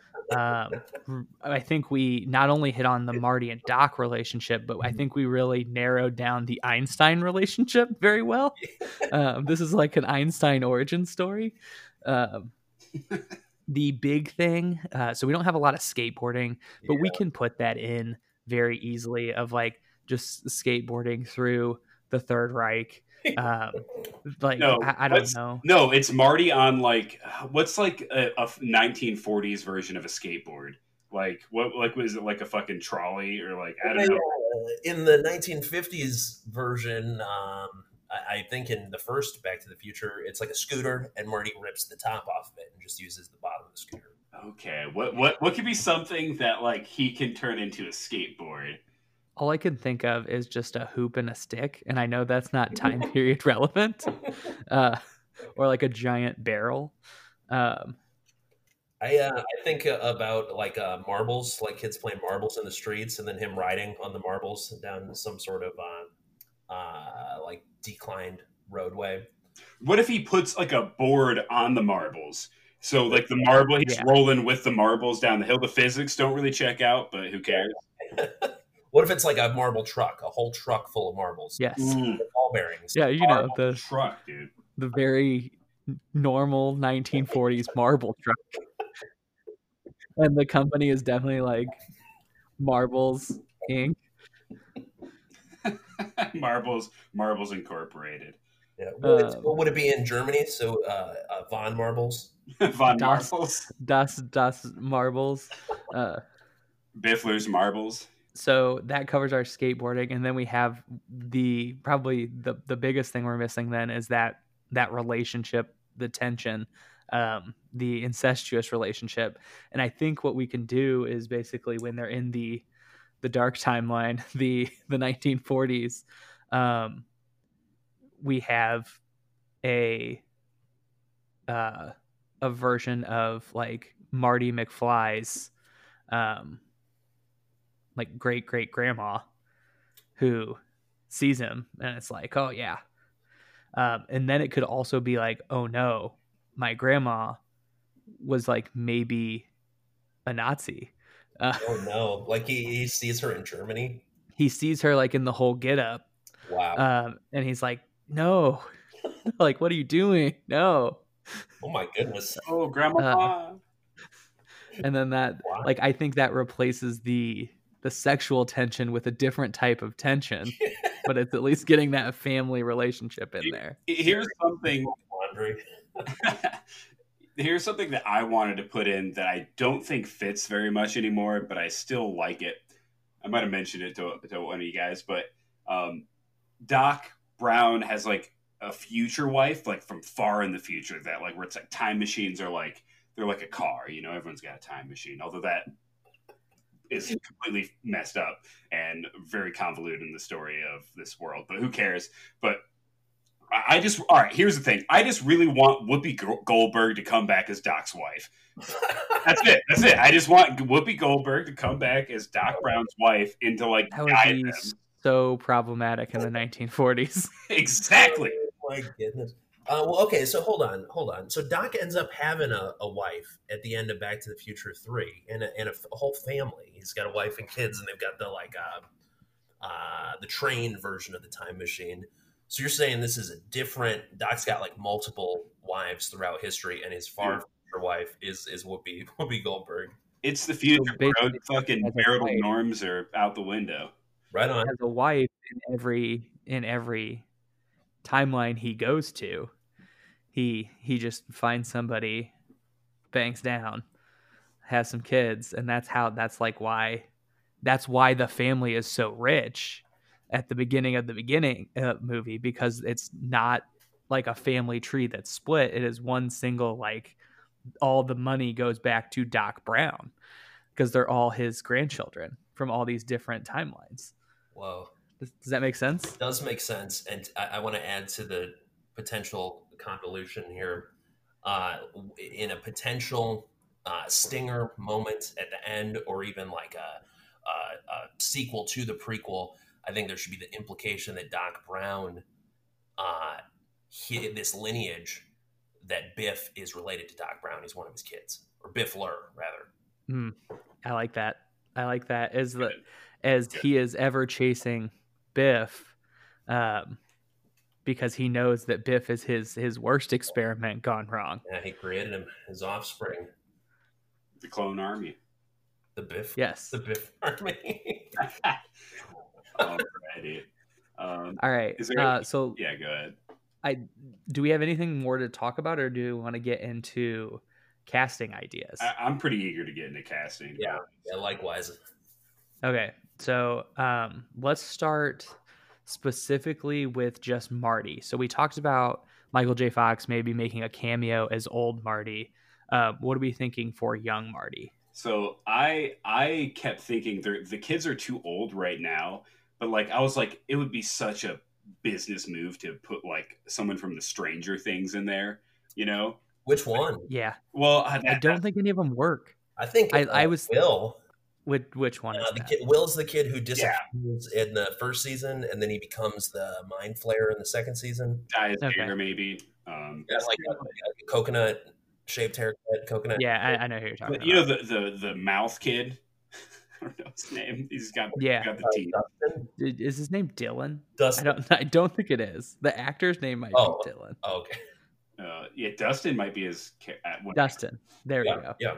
um, I think we not only hit on the Marty and Doc relationship, but I think we really narrowed down the Einstein relationship very well. Um, this is like an Einstein origin story. Um, the big thing. Uh, so we don't have a lot of skateboarding, but yeah. we can put that in very easily of like just skateboarding through the Third Reich. Um, like no, I, I don't know. No, it's Marty on like what's like a, a nineteen forties version of a skateboard. Like what? Like was it like a fucking trolley or like I don't know? In the nineteen fifties version, um, I, I think in the first Back to the Future, it's like a scooter, and Marty rips the top off of it and just uses the bottom of the scooter. Okay, what what what could be something that like he can turn into a skateboard? All I can think of is just a hoop and a stick, and I know that's not time period relevant, uh, or like a giant barrel. Um, I uh, I think about like uh, marbles, like kids playing marbles in the streets, and then him riding on the marbles down some sort of uh, uh, like declined roadway. What if he puts like a board on the marbles? So like the marble, he's yeah. rolling with the marbles down the hill. The physics don't really check out, but who cares? What if it's like a marble truck, a whole truck full of marbles? Yes. Mm. Ball bearings. Yeah, you know, the truck, dude. The very normal nineteen forties marble truck. And the company is definitely like Marbles Incorporated. Marbles, Marbles Incorporated. Yeah. What, uh, what would it be in Germany? So uh, uh, Von Marbles? Von das, Marbles? Das, das Marbles. Uh, Biffler's Marbles. So that covers our skateboarding, and then we have the probably the, the biggest thing we're missing then is that that relationship, the tension, um, the incestuous relationship. And I think what we can do is basically when they're in the the dark timeline, the the nineteen forties, um, we have a uh, a version of like Marty McFly's. Um, like great great grandma who sees him and it's like, oh yeah. Um, and then it could also be like, oh no, my grandma was like maybe a Nazi. Uh, oh no. Like he, he sees her in Germany. He sees her like in the whole getup. Wow. Um, and he's like, no, like, what are you doing? No. Oh my goodness. Oh, grandma. Uh, and then that, wow. like, I think that replaces the, the sexual tension with a different type of tension, but it's at least getting that family relationship in there. Here's something here's something that I wanted to put in that I don't think fits very much anymore, but I still like it. I might have mentioned it to, to one of you guys, but um, Doc Brown has like a future wife, like from far in the future, that like where it's like time machines are like they're like a car, you know, everyone's got a time machine, although that is completely messed up and very convoluted in the story of this world, but who cares? But I just, all right, here's the thing. I just really want Whoopi Goldberg to come back as Doc's wife. That's it. That's it. I just want Whoopi Goldberg to come back as Doc Brown's wife into like, that would be so problematic in the nineteen forties. Exactly. Oh my goodness. Uh, well, okay. So hold on, hold on. So Doc ends up having a, a wife at the end of Back to the Future three, and a, and a, a whole family. He's got a wife and kids, and they've got the like uh, uh, the train version of the time machine. So you're saying this is a different? Doc's got like multiple wives throughout history, and his far yeah. future wife is is Whoopi Whoopi Goldberg. It's the future, bro. Fucking marital norms are out the window. Right on. Has a wife in every in every timeline he goes to. He he just finds somebody, bangs down, has some kids, and that's how that's like why that's why the family is so rich at the beginning of the beginning uh, movie, because it's not like a family tree that's split. It is one single, like all the money goes back to Doc Brown because they're all his grandchildren from all these different timelines. Whoa. Does, does that make sense? It does make sense. And I, I want to add to the potential convolution here, uh in a potential uh stinger moment at the end, or even like a, a, a sequel to the prequel. I think there should be the implication that Doc Brown uh he, this lineage that Biff is related to Doc Brown. He's one of his kids, or Biffler rather. mm, I like that. I like that as the as Good. He is ever chasing Biff, um because he knows that Biff is his his worst experiment gone wrong. Yeah, he created him, his offspring. The clone army. The Biff. Yes. The Biff army. Alrighty. Um, All right. Is there uh, any... So yeah, go ahead. I do we have anything more to talk about, or do we want to get into casting ideas. I, I'm pretty eager to get into casting. Yeah, yeah, likewise. Okay, so um, let's start specifically with just Marty. So we talked about Michael J. Fox maybe making a cameo as old Marty. Uh, what are we thinking for young Marty? So I I kept thinking the kids are too old right now, but like I was like, it would be such a business move to put like someone from the Stranger Things in there, you know? Which one? Yeah. Well, I, I don't I, think any of them work. I think I, I was Will. With which one? Uh, is the that? Kid, Will's the kid who disappears yeah. in the first season, and then he becomes the mind flayer in the second season. Dyes okay. hair, maybe. Um, yeah, like, a, like a coconut. Shaved haircut, coconut. Yeah, I, I know who you're talking about. You know the, the the mouth kid. I don't know his name. He's got yeah. He's got the teeth. Uh, is his name Dylan? Dustin. I don't. I don't think it is. The actor's name might oh. be Dylan. Oh, okay. Uh, yeah, Dustin might be his. Uh, Dustin. There yeah, we go. Yeah,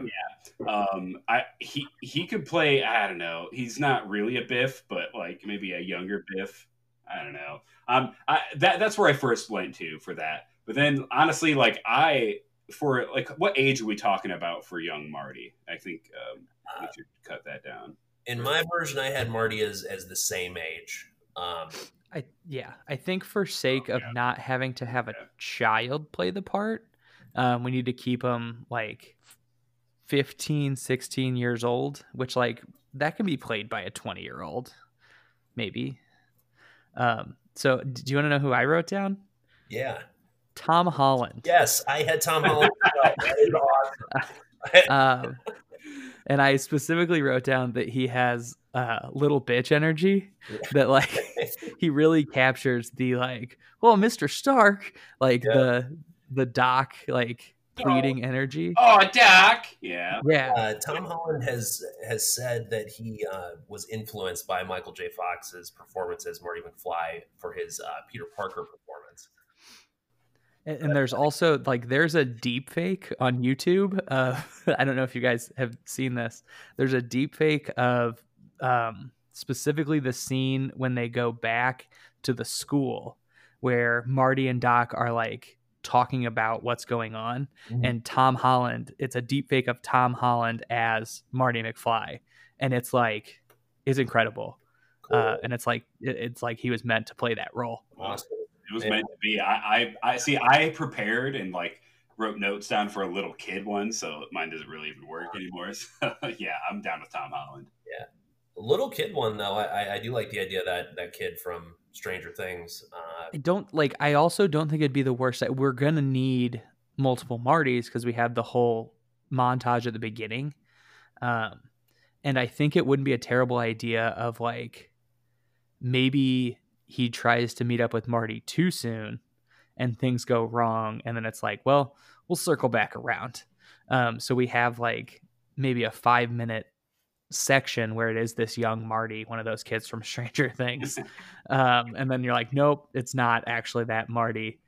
yeah. Um, I he he could play. I don't know. He's not really a Biff, but like maybe a younger Biff. I don't know. Um, I that that's where I first went to for that. But then honestly, like I. For like, what age are we talking about for young Marty? I think um, we should cut that down. In my version, I had Marty as as the same age. Um, I yeah, I think for sake oh, of yeah. not having to have a yeah. child play the part, um, we need to keep him like fifteen, sixteen years old, which like that can be played by a twenty year old, maybe. Um, so do you want to know who I wrote down? Yeah. Tom Holland. Yes, I had Tom Holland. um, and I specifically wrote down that he has uh, little bitch energy. Yeah. That like he really captures the like, well, Mister Stark, like yeah. the the Doc like pleading oh. energy. Oh, Doc. Yeah, yeah. Uh, Tom Holland has has said that he uh, was influenced by Michael J. Fox's performance as Marty McFly for his uh, Peter Parker performance. And there's also like there's a deep fake on YouTube. Uh, I don't know if you guys have seen this. There's a deep fake of um, specifically the scene when they go back to the school where Marty and Doc are like talking about what's going on. Mm-hmm. And Tom Holland, it's a deep fake of Tom Holland as Marty McFly. And it's like it's incredible. Cool. Uh, and it's like it's like he was meant to play that role. Awesome. It was yeah. meant to be. I, I, I see. I prepared and like wrote notes down for a little kid one, so mine doesn't really even work anymore. So yeah, I'm down with Tom Holland. Yeah, the little kid one though. I, I do like the idea that that kid from Stranger Things. Uh, I don't like. I also don't think it'd be the worst. That we're gonna need multiple Martys because we have the whole montage at the beginning, um, and I think it wouldn't be a terrible idea of like maybe. He tries to meet up with Marty too soon and things go wrong. And then it's like, well, we'll circle back around. Um, so we have like maybe a five minute section where it is this young Marty, one of those kids from Stranger Things. Um, and then you're like, nope, it's not actually that Marty.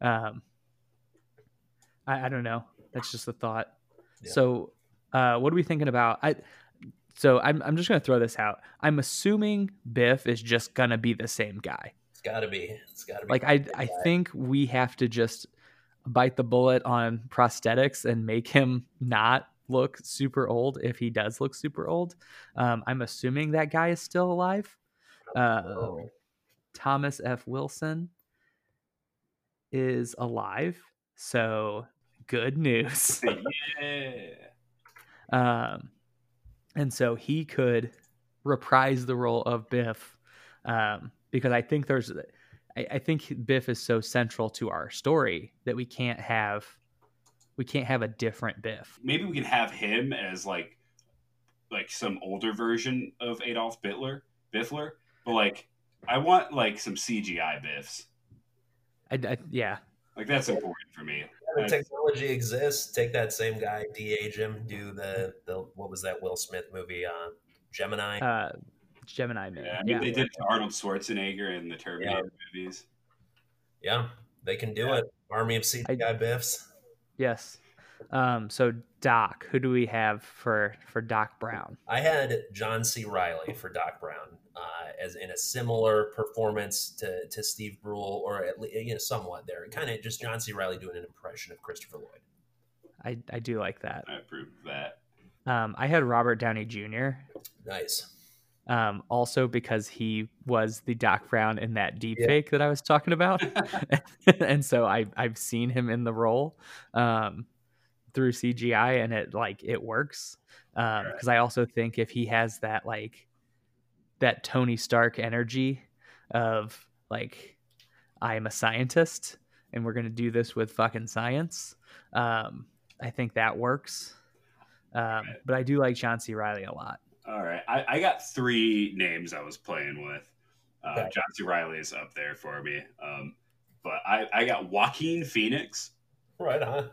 Um, I, I don't know. That's just the thought. Yeah. So uh, what are we thinking about? I, So I'm I'm just gonna throw this out. I'm assuming Biff is just gonna be the same guy. It's gotta be. It's gotta be. Like I I think we have to just bite the bullet on prosthetics and make him not look super old if he does look super old. Um, I'm assuming that guy is still alive. Uh, oh. Thomas F. Wilson is alive. So good news. yeah. Um. And so he could reprise the role of Biff um, because I think there's, I, I think Biff is so central to our story that we can't have, we can't have a different Biff. Maybe we could have him as like, like some older version of Adolf Biffler, Biffler, but like I want like some C G I Biffs. I, I, yeah, like that's important for me. The technology exists. Take that same guy, de-age him, do the, the what was that Will Smith movie? Uh, Gemini. Uh, Gemini movie. Yeah, I mean, yeah. They did Arnold Schwarzenegger in the Terminator yeah. movies. Yeah, they can do yeah. it. Army of C G I I, Biffs. Yes. Um, so Doc, who do we have for for Doc Brown? I had John C. Reilly for Doc Brown, uh, as in a similar performance to to Steve Brule, or at least, you know, somewhat there. Kind of just John C. Reilly doing an impression of Christopher Lloyd. I, I do like that. I approve of that. Um, I had Robert Downey Junior Nice. Um, also because he was the Doc Brown in that deep yeah. fake that I was talking about. And so I, I've seen him in the role um, through C G I, and it like it works. Because um, right. I also think if he has that like that Tony Stark energy of like, I am a scientist and we're going to do this with fucking science. Um, I think that works. Um, right. But I do like John C. Reilly a lot. All right. I, I got three names I was playing with. Uh, okay. John C. Reilly is up there for me. Um, but I, I got Joaquin Phoenix. Right on.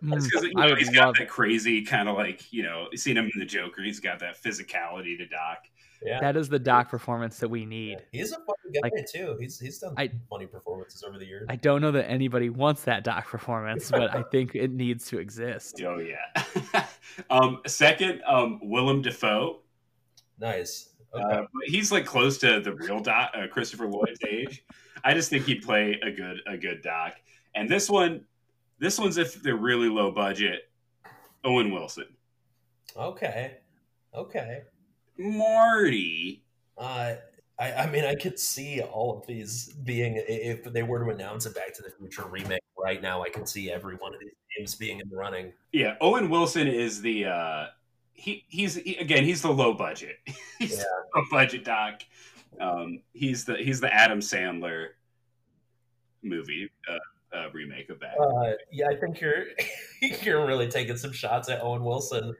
Because you know, he's got that crazy kind of like, you know, you've seen him in The Joker. He's got that physicality to Doc. Yeah. That is the Doc performance that we need. Yeah. He's a funny guy, like, too. He's he's done I, funny performances over the years. I don't know that anybody wants that Doc performance, but I think it needs to exist. Oh, yeah. um, second, um, Willem Dafoe. Nice. Okay. Uh, but he's like close to the real Doc, uh, Christopher Lloyd's age. I just think he'd play a good a good Doc. And this one, this one's if they're really low budget, Owen Wilson. Okay. Okay. Marty. Uh, I, I mean, I could see all of these being, if they were to announce a Back to the Future remake right now, I could see every one of these names being in the running. Yeah, Owen Wilson is the, uh, he he's, he, again, he's the low budget. He's yeah. the low budget Doc. Um, he's the he's the Adam Sandler movie uh, uh, remake of that. Uh, yeah, I think you're you're really taking some shots at Owen Wilson.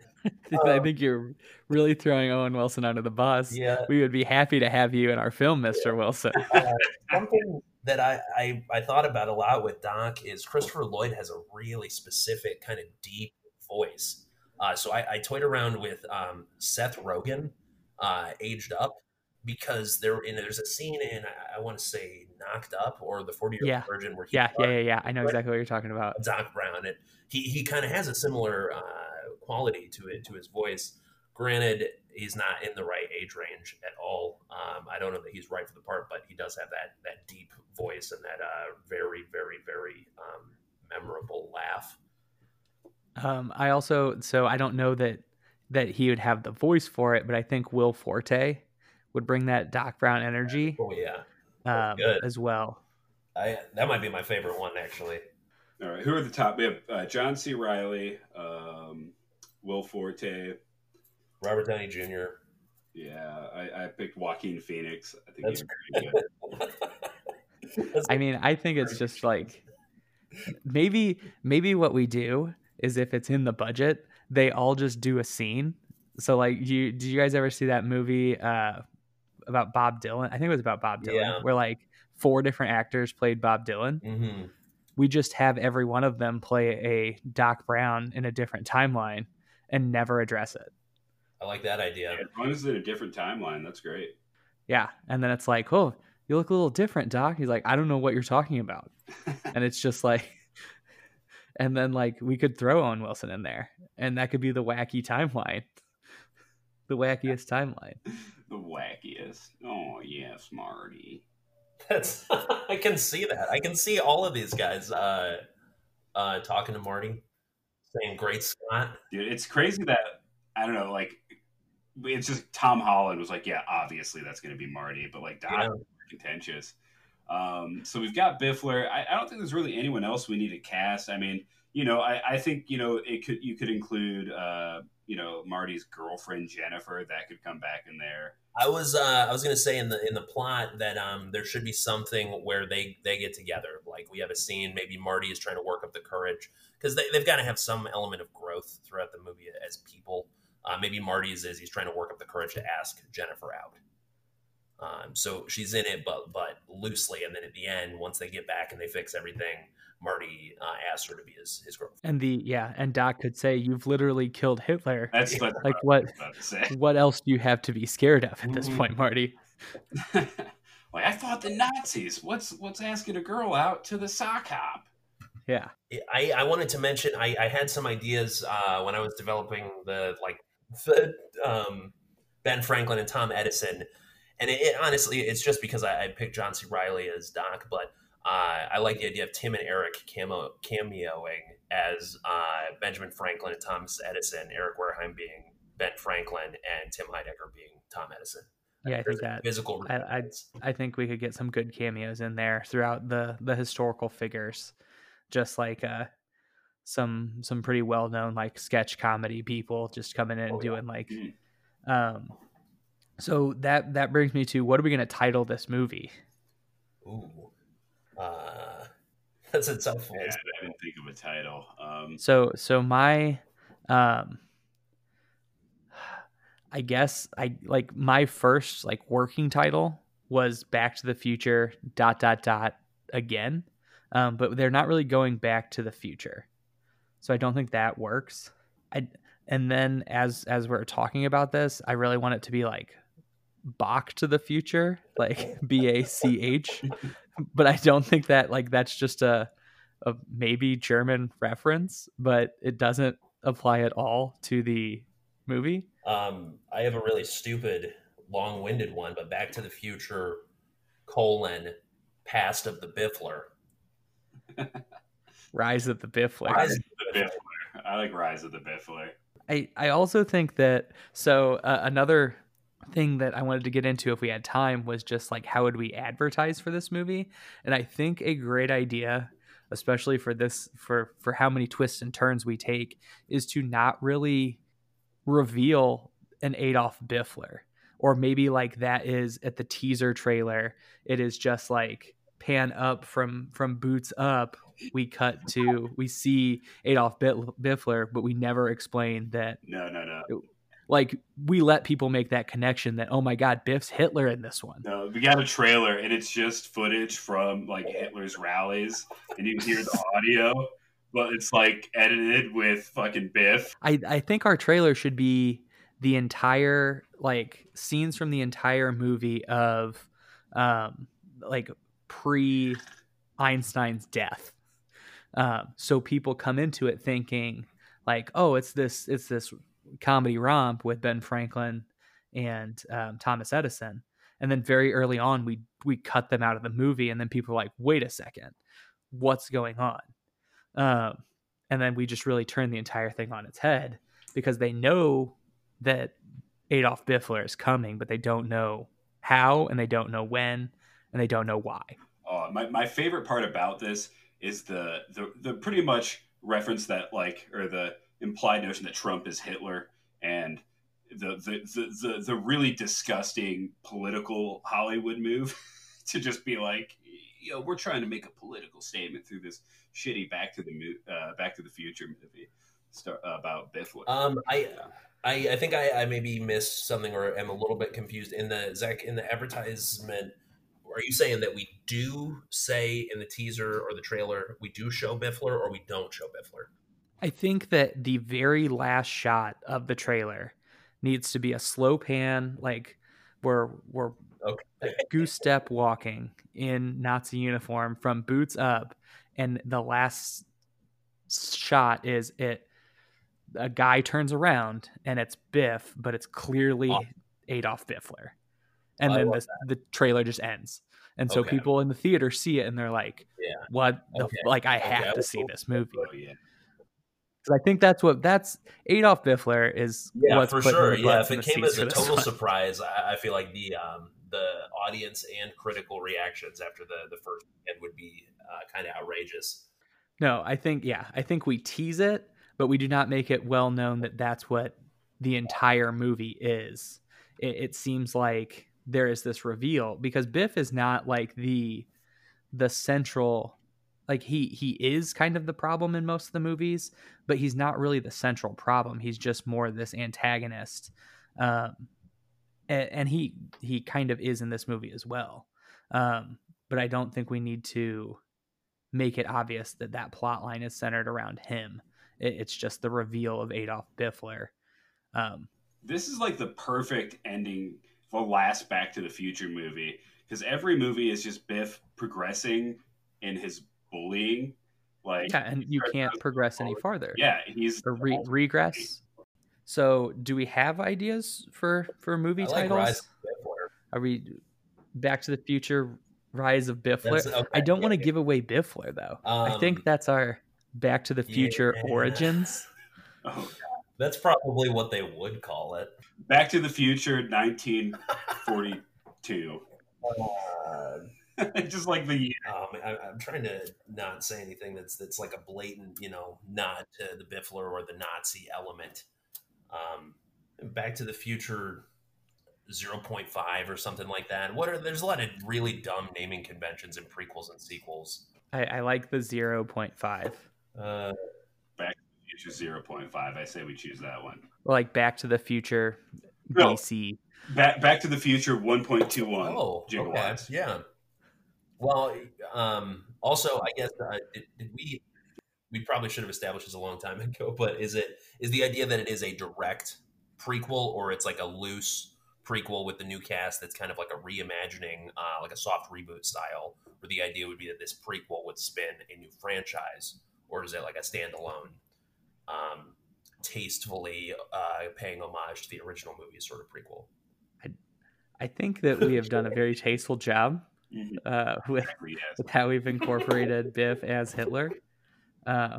I think you're really throwing Owen Wilson under the bus. Yeah. We would be happy to have you in our film, Mister Yeah. Wilson. Uh, something that I, I, I thought about a lot with Doc is Christopher Lloyd has a really specific kind of deep voice. Uh, so I, I toyed around with um, Seth Rogen, uh, aged up, because there and there's a scene in, I, I want to say, Knocked Up or The forty-Year-Old yeah. Virgin. Where he yeah, yeah, yeah, yeah. I know exactly what you're talking about. Doc Brown. And he he kind of has a similar... Uh, quality to it to his voice. Granted, he's not in the right age range at all. um I don't know that he's right for the part, but he does have that that deep voice and that uh very very very um memorable laugh. um I also so I don't know that that he would have the voice for it, but I think Will Forte would bring that Doc Brown energy. Oh yeah. um Good. As well. I that might be my favorite one actually. All right, who are the top? We have uh, John C. Reilly, um Will Forte, Robert Downey Junior Yeah, I, I picked Joaquin Phoenix. I think he's pretty good. I mean, I think it's just like maybe maybe what we do is if it's in the budget, they all just do a scene. So like, you did you guys ever see that movie uh, about Bob Dylan? I think it was about Bob Dylan, yeah. where like four different actors played Bob Dylan. Mm-hmm. We just have every one of them play a Doc Brown in a different timeline and never address it. I like that idea. Yeah, as long as it's in a different timeline, that's great. Yeah. And then it's like, oh, you look a little different, Doc. He's like, I don't know what you're talking about. And it's just like, and then like we could throw Owen Wilson in there and that could be the wacky timeline, the wackiest timeline. The wackiest. Oh yes, Marty. That's, I can see that. I can see all of these guys uh, uh, talking to Marty, saying "Great Scott." Dude, it's crazy that I don't know. Like, it's just Tom Holland was like, "Yeah, obviously that's going to be Marty," but like, Doc yeah. is contentious. Um, so we've got Biffler. I, I don't think there's really anyone else we need to cast. I mean, you know, I, I think you know it could you could include uh, you know Marty's girlfriend Jennifer that could come back in there. I was uh, I was gonna say in the in the plot that um there should be something where they, they get together. Like we have a scene, maybe Marty is trying to work up the courage because they they've got to have some element of growth throughout the movie as people. Uh, maybe Marty's is he's trying to work up the courage to ask Jennifer out. Um, so she's in it, but but loosely, and then at the end, once they get back and they fix everything, Marty uh, asked her to be his, his girlfriend. And the yeah, and Doc could say, "You've literally killed Hitler." That's like I what? What else do you have to be scared of at this mm. point, Marty? Like I fought the Nazis. What's what's asking a girl out to the sock hop? Yeah, I, I wanted to mention I, I had some ideas uh, when I was developing the like the um, Ben Franklin and Tom Edison, and it, it honestly it's just because I, I picked John C. Reilly as Doc, but. Uh, I like the idea of Tim and Eric camo, cameoing as uh, Benjamin Franklin and Thomas Edison, Eric Wareheim being Ben Franklin, and Tim Heidecker being Tom Edison. Yeah, I think that physical. I, I I think we could get some good cameos in there throughout the the historical figures, just like uh, some some pretty well known like sketch comedy people just coming in oh, and doing yeah. like. Mm-hmm. Um, so that that brings me to, what are we going to title this movie? Ooh, uh, that's a tough one. Yeah, I didn't think of a title. Um, so so my. Um, I guess I like my first like working title was Back to the Future dot dot dot again. Um, but they're not really going back to the future. So I don't think that works. I, and then as, as we're talking about this, I really want it to be like Bach to the Future, like B A C H, but I don't think that like, that's just a, a maybe German reference, but it doesn't apply at all to the movie. Um, I have a really stupid, long-winded one, but Back to the Future, colon, Past of the Biffler. Rise of the Biffler. Rise of the Biffler. I like Rise of the Biffler. I, I also think that, so uh, another thing that I wanted to get into if we had time was just like, how would we advertise for this movie? And I think a great idea, especially for this, for, for how many twists and turns we take, is to not really reveal an Adolf Biffler, or maybe like that is at the teaser trailer. It is just like pan up from from boots up. We cut to we see Adolf Biffler, but we never explain that. No, no, no. Like we let people make that connection that, oh my God, Biff's Hitler in this one. No, we got a trailer and it's just footage from like Hitler's rallies, and you can hear the audio. Well, it's like edited with fucking Biff. I, I think our trailer should be the entire, like, scenes from the entire movie of, um, like, pre-Einstein's death. Um, so people come into it thinking, like, oh, it's this, it's this comedy romp with Ben Franklin and um, Thomas Edison. And then very early on, we we cut them out of the movie, and then people are like, wait a second, what's going on? Um, and then we just really turn the entire thing on its head, because they know that Adolf Biffler is coming, but they don't know how, and they don't know when, and they don't know why. Oh, my, my favorite part about this is the, the, the pretty much reference that like, or the implied notion that Trump is Hitler, and the, the, the, the, the really disgusting political Hollywood move to just be like, you know, we're trying to make a political statement through this shitty Back to the uh, Back to the Future movie star- about Biffler. Um, I, I, I think I, I maybe missed something, or am a little bit confused in the Zach in the advertisement. Are you saying that we do say in the teaser or the trailer we do show Biffler, or we don't show Biffler? I think that the very last shot of the trailer needs to be a slow pan, like we're we're. Okay. Goose step walking in Nazi uniform from boots up, and the last shot is it a guy turns around and it's Biff, but it's clearly oh. Adolf Biffler, and oh, then the, the trailer just ends, and so okay. people in the theater see it and they're like, yeah. what the okay. f-? like I have okay. to see this movie. Oh, yeah. I think that's what that's Adolf Biffler is. Yeah, what's for sure. Yeah, if it came as a total one. surprise, I, I feel like the um, the audience and critical reactions after the the first end would be uh, kind of outrageous. No, I think yeah, I think we tease it, but we do not make it well known that that's what the entire movie is. It, it seems like there is this reveal, because Biff is not like the the central. Like he he is kind of the problem in most of the movies, but he's not really the central problem. He's just more this antagonist, um, and, and he he kind of is in this movie as well. Um, but I don't think we need to make it obvious that that plot line is centered around him. It, it's just the reveal of Adolf Biffler. Um, this is like the perfect ending for the last Back to the Future movie, because every movie is just Biff progressing in his bullying, like yeah, and you can't progress forward. any farther. Yeah, he's a re- regress. So, do we have ideas for for movie I titles? Like Rise of Biffler. Are we Back to the Future? Rise of Biffler. Okay. I don't yeah, want to yeah. give away Biffler though. Um, I think that's our Back to the Future yeah. Origins. Oh, that's probably what they would call it. Back to the Future nineteen forty-two. uh, Just like the year. Um, I, I'm trying to not say anything that's that's like a blatant, you know, nod to the Biffler or the Nazi element. Um, Back to the Future zero point five or something like that. What are there's a lot of really dumb naming conventions in prequels and sequels. I, I like the zero point five. Uh, Back to the Future zero point five. I say we choose that one. Like Back to the Future B C. No. Back Back to the Future one point two one. Oh, gigawatts. Okay. Yeah. Well, um, also, I guess uh, did, did we we probably should have established this a long time ago. But is it is the idea that it is a direct prequel, or it's like a loose prequel with the new cast that's kind of like a reimagining, uh, like a soft reboot style, where the idea would be that this prequel would spin a new franchise, or is it like a standalone, um, tastefully uh, paying homage to the original movie sort of prequel? I, I think that we have done a very tasteful job uh, with, with how we've incorporated Biff as Hitler. Uh,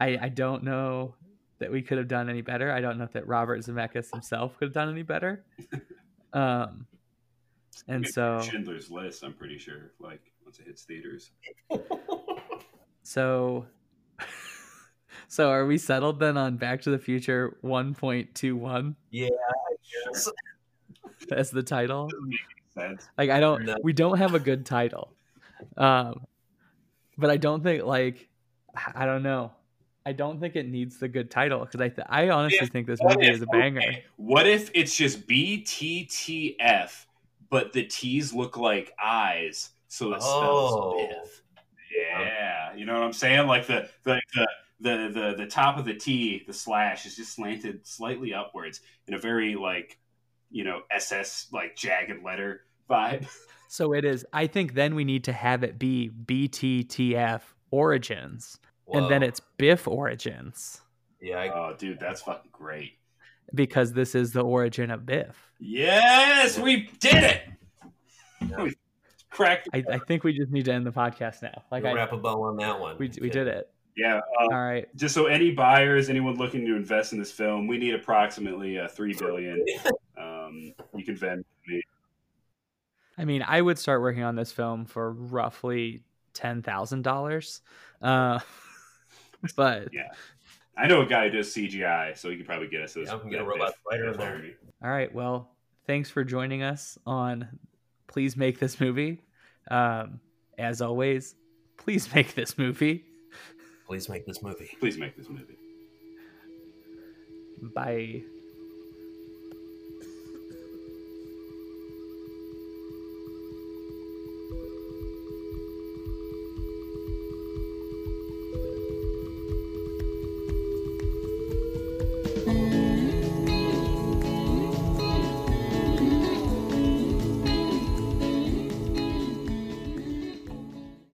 I, I don't know that we could have done any better. I don't know that Robert Zemeckis himself could have done any better. Um, and so Schindler's List, I'm pretty sure, like once it hits theaters. So, so are we settled then on Back to the Future one point two one? Yeah, I guess. That's the title. Doesn't make sense. Like I don't, no. we don't have a good title. Um, but I don't think like, I don't know. I don't think it needs the good title because I th- I honestly if, think this movie if, is a banger. Okay. What if it's just B T T F, but the T's look like eyes, so it spells oh. Biff. Yeah, you know what I'm saying? Like the the, the the the the top of the T, the slash, is just slanted slightly upwards in a very like, you know, S S like jagged letter vibe. So it is. I think then we need to have it be B T T F Origins. And Whoa. Then it's Biff Origins. Yeah. I... Oh, dude, that's fucking great. Because this is the origin of Biff. Yes, we did it. Yeah. We cracked it. I, I think we just need to end the podcast now. Like we'll I, wrap a bow on that one. We, we did it. Yeah. Uh, All right. Just so any buyers, anyone looking to invest in this film, we need approximately uh, three billion. um, you can vend me. I mean, I would start working on this film for roughly ten thousand uh, dollars. But yeah, I know a guy who does C G I, so he could probably get us those. Yeah, I'm get a robot spider there. All right, well, thanks for joining us on Please Make This Movie. Um, as always, please make this movie. Please make this movie. Please make this movie. Bye.